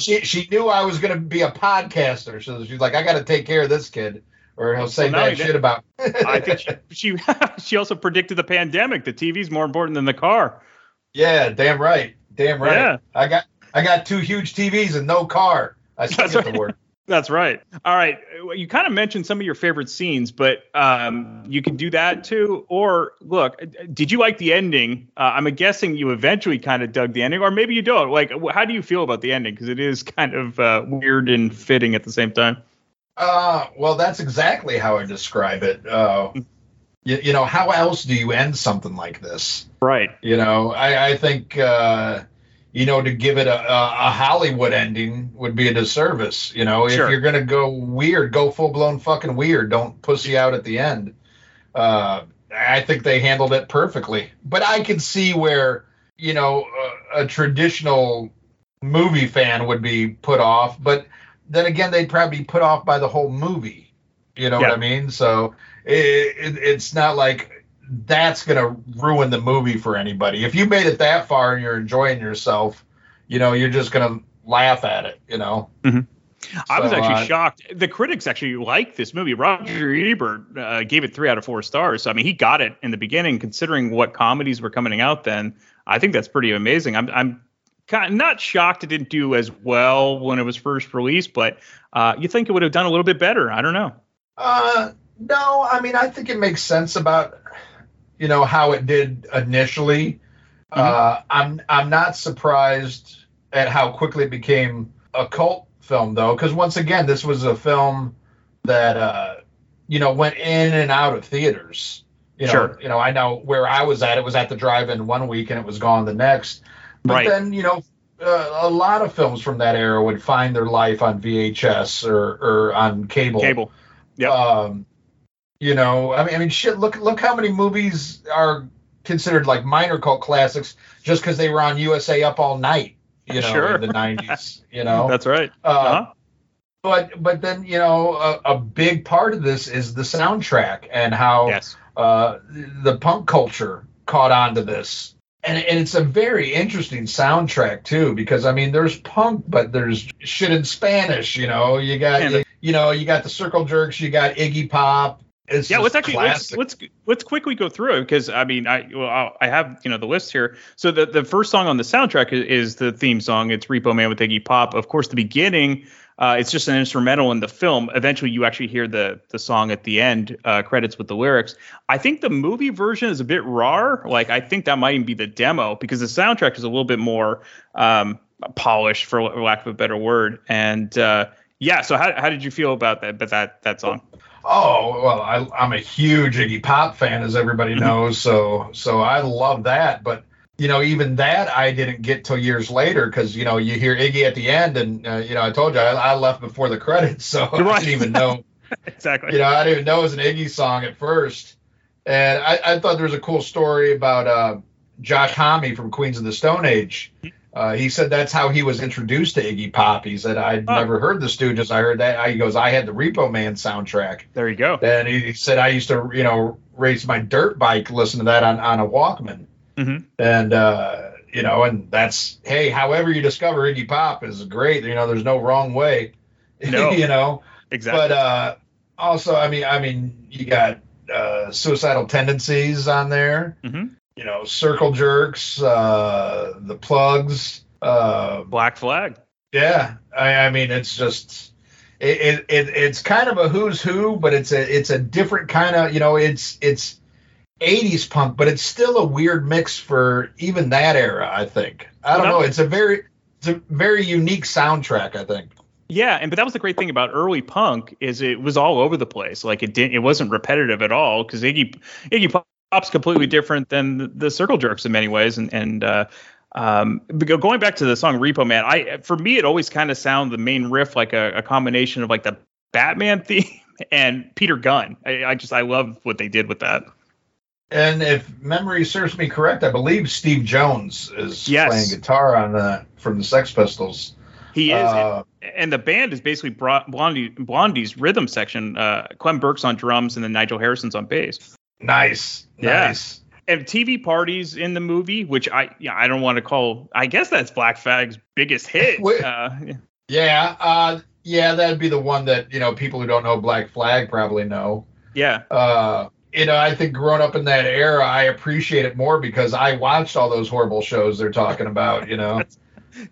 She knew I was going to be a podcaster, so she's like, I got to take care of this kid, or he'll say bad shit about me. I think she also predicted the pandemic. The TV's more important than the car. Yeah, damn right. Damn right. Yeah. I got two huge TVs and no car. I still get the word. That's right. All right. You kind of mentioned some of your favorite scenes, but you can do that too. Or look, did you like the ending? I'm guessing you eventually kind of dug the ending, or maybe you don't. Like, how do you feel about the ending? Because it is kind of weird and fitting at the same time. Well, that's exactly how I describe it. You know, how else do you end something like this? Right. You know, I think... you know, to give it a Hollywood ending would be a disservice. You know, sure. If you're going to go weird, go full blown fucking weird. Don't pussy out at the end. I think they handled it perfectly. But I can see where, you know, a traditional movie fan would be put off. But then again, they'd probably be put off by the whole movie. You know what I mean? So it's not like that's gonna ruin the movie for anybody. If you made it that far and you're enjoying yourself, you know, you're just gonna laugh at it, you know. Mm-hmm. So, I was actually shocked. The critics actually liked this movie. Roger Ebert gave it 3 out of 4 stars. So, I mean, he got it in the beginning, considering what comedies were coming out then. I think that's pretty amazing. I'm kind of not shocked it didn't do as well when it was first released, but you think it would have done a little bit better. I don't know. No, I mean, I think it makes sense about, you know, how it did initially. Mm-hmm. I'm not surprised at how quickly it became a cult film, though, because once again, this was a film that, you know, went in and out of theaters. You know, sure. You know, I know where I was at. It was at the drive-in one week and it was gone the next. But then, you know, a lot of films from that era would find their life on VHS or on cable. Cable. Yeah. You know, I mean, shit, look how many movies are considered like minor cult classics just because they were on USA Up All Night, you know, sure. in the 90s, you know. That's right. Uh-huh. But then, you know, a big part of this is the soundtrack and how the punk culture caught on to this. And it's a very interesting soundtrack, too, because, I mean, there's punk, but there's shit in Spanish, you know. You got, you got the Circle Jerks, you got Iggy Pop. It's let's actually let's quickly go through it, because I mean I have, you know, the list here. So the first song on the soundtrack is the theme song. It's Repo Man with Iggy Pop. Of course, the beginning, it's just an instrumental in the film. Eventually, you actually hear the song at the end, credits with the lyrics. I think the movie version is a bit raw. Like, I think that might even be the demo, because the soundtrack is a little bit more polished, for lack of a better word. And so how did you feel about that song? Oh, well, I'm a huge Iggy Pop fan, as everybody knows, so I love that. But, you know, even that I didn't get till years later, because, you know, you hear Iggy at the end, and, you know, I told you, I left before the credits, so I didn't even know. Exactly. You know, I didn't even know it was an Iggy song at first. And I thought there was a cool story about Josh Homme from Queens of the Stone Age. He said that's how he was introduced to Iggy Pop. He said, I'd never heard the Stooges. I heard that. He goes, I had the Repo Man soundtrack. There you go. And he said, I used to, you know, race my dirt bike, listen to that on a Walkman. Mm-hmm. And, you know, and that's, hey, however you discover Iggy Pop is great. You know, there's no wrong way. No. You know? Exactly. But also, I mean, you got Suicidal Tendencies on there. Mm-hmm. You know, Circle Jerks, the Plugs, Black Flag. Yeah, I mean, it's just it's kind of a who's who, but it's a different kind of, you know, it's 80s punk, but it's still a weird mix for even that era. I think I don't know. It's a very unique soundtrack, I think. Yeah, but that was the great thing about early punk, is it was all over the place. Like, it wasn't repetitive at all, because Iggy Pop. Pop's completely different than the Circle Jerks in many ways, and going back to the song Repo Man, for me it always kind of sounded, the main riff, like a combination of like the Batman theme and Peter Gunn. I love what they did with that. And if memory serves me correct, I believe Steve Jones is playing guitar on from the Sex Pistols. He is, and the band is basically Blondie's rhythm section. Clem Burke's on drums, and then Nigel Harrison's on bass. Nice. And TV parties in the movie, which I don't want to call. I guess that's Black Flag's biggest hit. That'd be the one that, you know, people who don't know Black Flag probably know. Yeah. you know, I think growing up in that era, I appreciate it more because I watched all those horrible shows they're talking about, you know.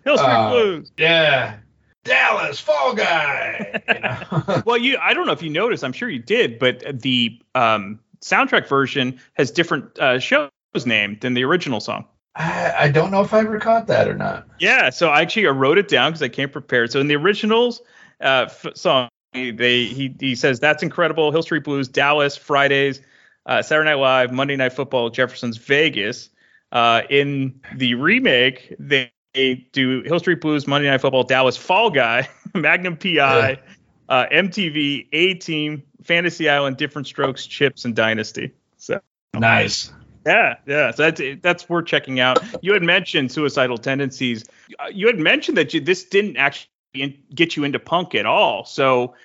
Hill Street Blues. Yeah. Dallas, Fall Guy. You know? Well, I don't know if you noticed, I'm sure you did, but the soundtrack version has different shows named than the original song. I don't know if I ever caught that or not. Yeah, so I wrote it down because I came prepared. So in the originals song, he says, "That's incredible. Hill Street Blues, Dallas, Fridays, Saturday Night Live, Monday Night Football, Jefferson's Vegas." In the remake, they do Hill Street Blues, Monday Night Football, Dallas, Fall Guy, Magnum P.I., MTV, A-Team, Fantasy Island, Different Strokes, Chips, and Dynasty. So nice. Yeah. So that's worth checking out. You had mentioned Suicidal Tendencies. You had mentioned that this didn't actually get you into punk at all. So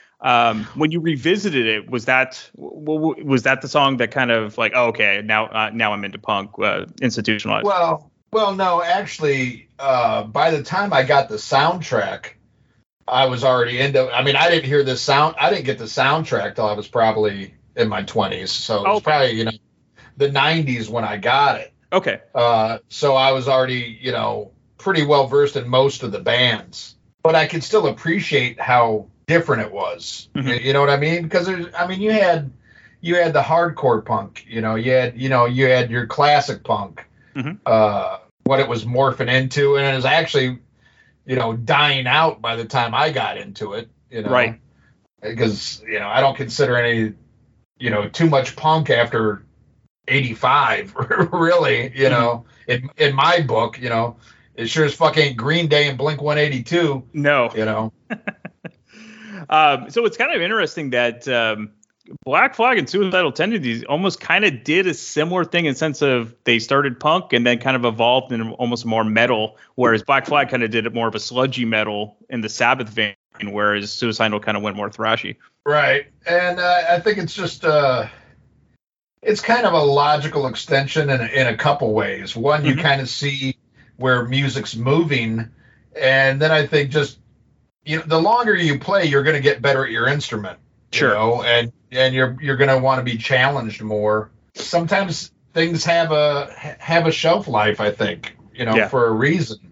when you revisited it, was that the song that kind of like, oh, okay, now I'm into punk, institutionalized? Well, no, actually, by the time I got the soundtrack, I was already into. I mean, I didn't get the soundtrack till I was probably in my 20s. So it was probably the 90s when I got it. Okay. So I was already, pretty well versed in most of the bands, but I could still appreciate how different it was. Mm-hmm. You know what I mean? Because you had the hardcore punk, you had your classic punk, mm-hmm. What it was morphing into, and it was actually, dying out by the time I got into it. Right. Because I don't consider any, too much punk after 85 really, mm-hmm. in my book, it sure as fuck ain't Green Day and Blink-182. No. So it's kind of interesting that Black Flag and Suicidal Tendencies almost kind of did a similar thing in the sense of they started punk and then kind of evolved into almost more metal, whereas Black Flag kind of did it more of a sludgy metal in the Sabbath vein, whereas Suicidal kind of went more thrashy. Right. And I think it's just... it's kind of a logical extension in a couple ways. One, mm-hmm. you kind of see where music's moving, and then I think just the longer you play, you're going to get better at your instrument. Sure. And you're going to want to be challenged more. Sometimes things have a shelf life, I think, for a reason.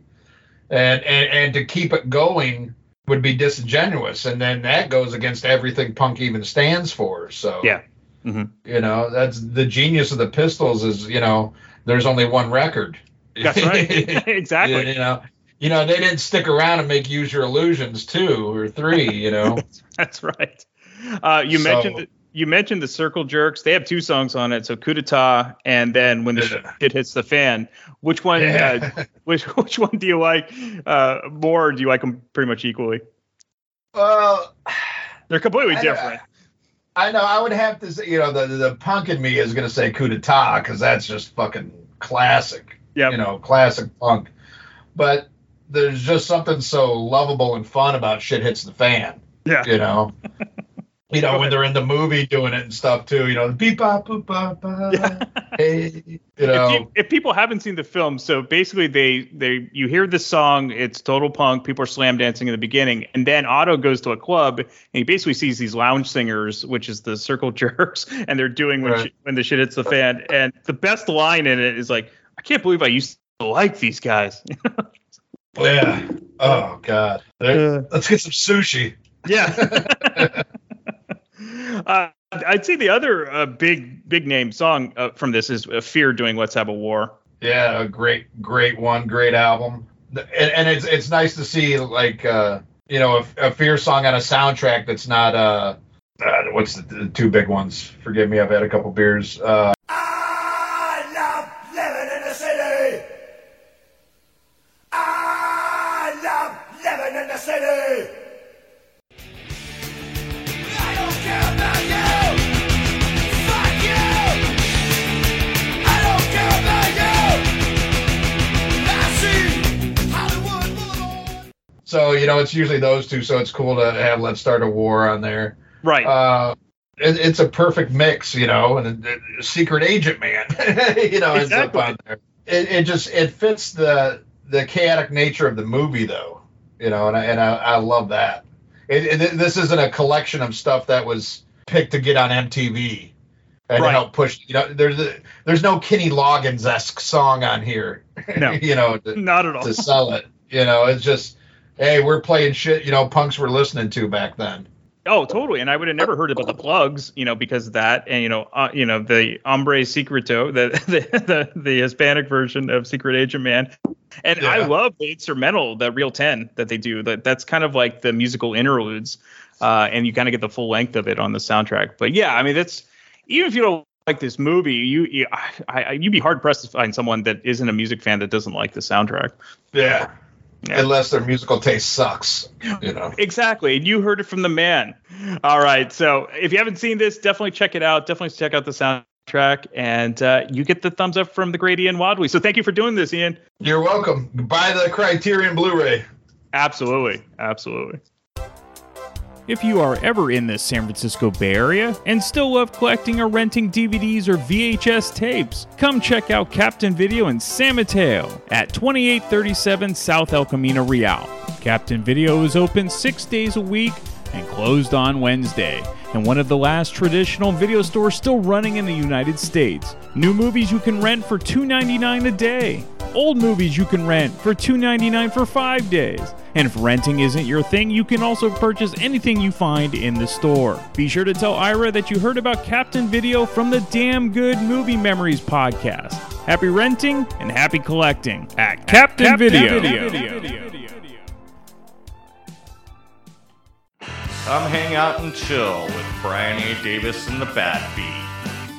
And to keep it going would be disingenuous, and then that goes against everything punk even stands for. So yeah. Mm-hmm. That's the genius of the Pistols is, there's only one record. That's right. Exactly. They didn't stick around and make Use Your Illusions 2 or 3, That's right. You mentioned the Circle Jerks. They have 2 songs on it. So Coup d'etat. And then When the Shit Hits the Fan, which one do you like more? Or do you like them pretty much equally? Well, they're completely different. I know. I would have to say, the punk in me is going to say Coup d'etat because that's just fucking classic, classic punk. But there's just something so lovable and fun about Shit Hits the Fan. Yeah. When they're in the movie doing it and stuff too, the beep, bop, boop, bop, bop, hey, If people haven't seen the film, so basically you hear this song, it's total punk, people are slam dancing in the beginning, and then Otto goes to a club and he basically sees these lounge singers, which is the Circle Jerks, and they're doing When the Shit Hits the Fan, and the best line in it is like, "I can't believe I used to like these guys." Yeah. Oh God. Let's get some sushi. Yeah. I'd say the other big name song from this is Fear doing Let's Have a War. Yeah, a great one, great album, and it's nice to see like a Fear song on a soundtrack that's not what's the 2 big ones? Forgive me, I've had a couple beers. I love living in the city. I love living in the city. So, it's usually those 2, so it's cool to have Let's Start a War on there. Right. It's a perfect mix, and Secret Agent Man, ends up on there. It fits the chaotic nature of the movie, though, and I love that. This isn't a collection of stuff that was picked to get on MTV. and help push. You know, there's no Kenny Loggins-esque song on here. No, you know, not at all to sell it. You know, it's just, hey, we're playing shit, you know, punks were listening to back then. Oh, totally. And I would have never heard about the Plugs, you know, because of that, and, you know, the Hombre Secreto, the Hispanic version of Secret Agent Man. And yeah. I love the instrumental, the Real 10 that they do. That's kind of like the musical interludes. And you kind of get the full length of it on the soundtrack. But yeah, I mean, that's, even if you don't like this movie, you'd be hard pressed to find someone that isn't a music fan that doesn't like the soundtrack. Yeah. Yeah. Unless their musical taste sucks, you know. Exactly. And you heard it from the man. All right. So if you haven't seen this, definitely check it out. Definitely check out the soundtrack. And you get the thumbs up from the great Ian Wadley. So thank you for doing this, Ian. You're welcome. Buy the Criterion Blu-ray. Absolutely. Absolutely. If you are ever in the San Francisco Bay Area and still love collecting or renting DVDs or VHS tapes, come check out Captain Video in San Mateo at 2837 South El Camino Real. Captain Video is open 6 days a week and closed on Wednesday, and one of the last traditional video stores still running in the United States. New movies you can rent for $2.99 a day. Old movies you can rent for $2.99 for 5 days. And if renting isn't your thing, you can also purchase anything you find in the store. Be sure to tell Ira that you heard about Captain Video from the Damn Good Movie Memories podcast. Happy renting and happy collecting at Captain Video. Come hang out and chill with Brian A. Davis and the Bad Beat.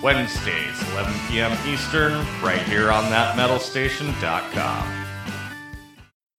Wednesdays, 11 p.m. Eastern, right here on thatmetalstation.com.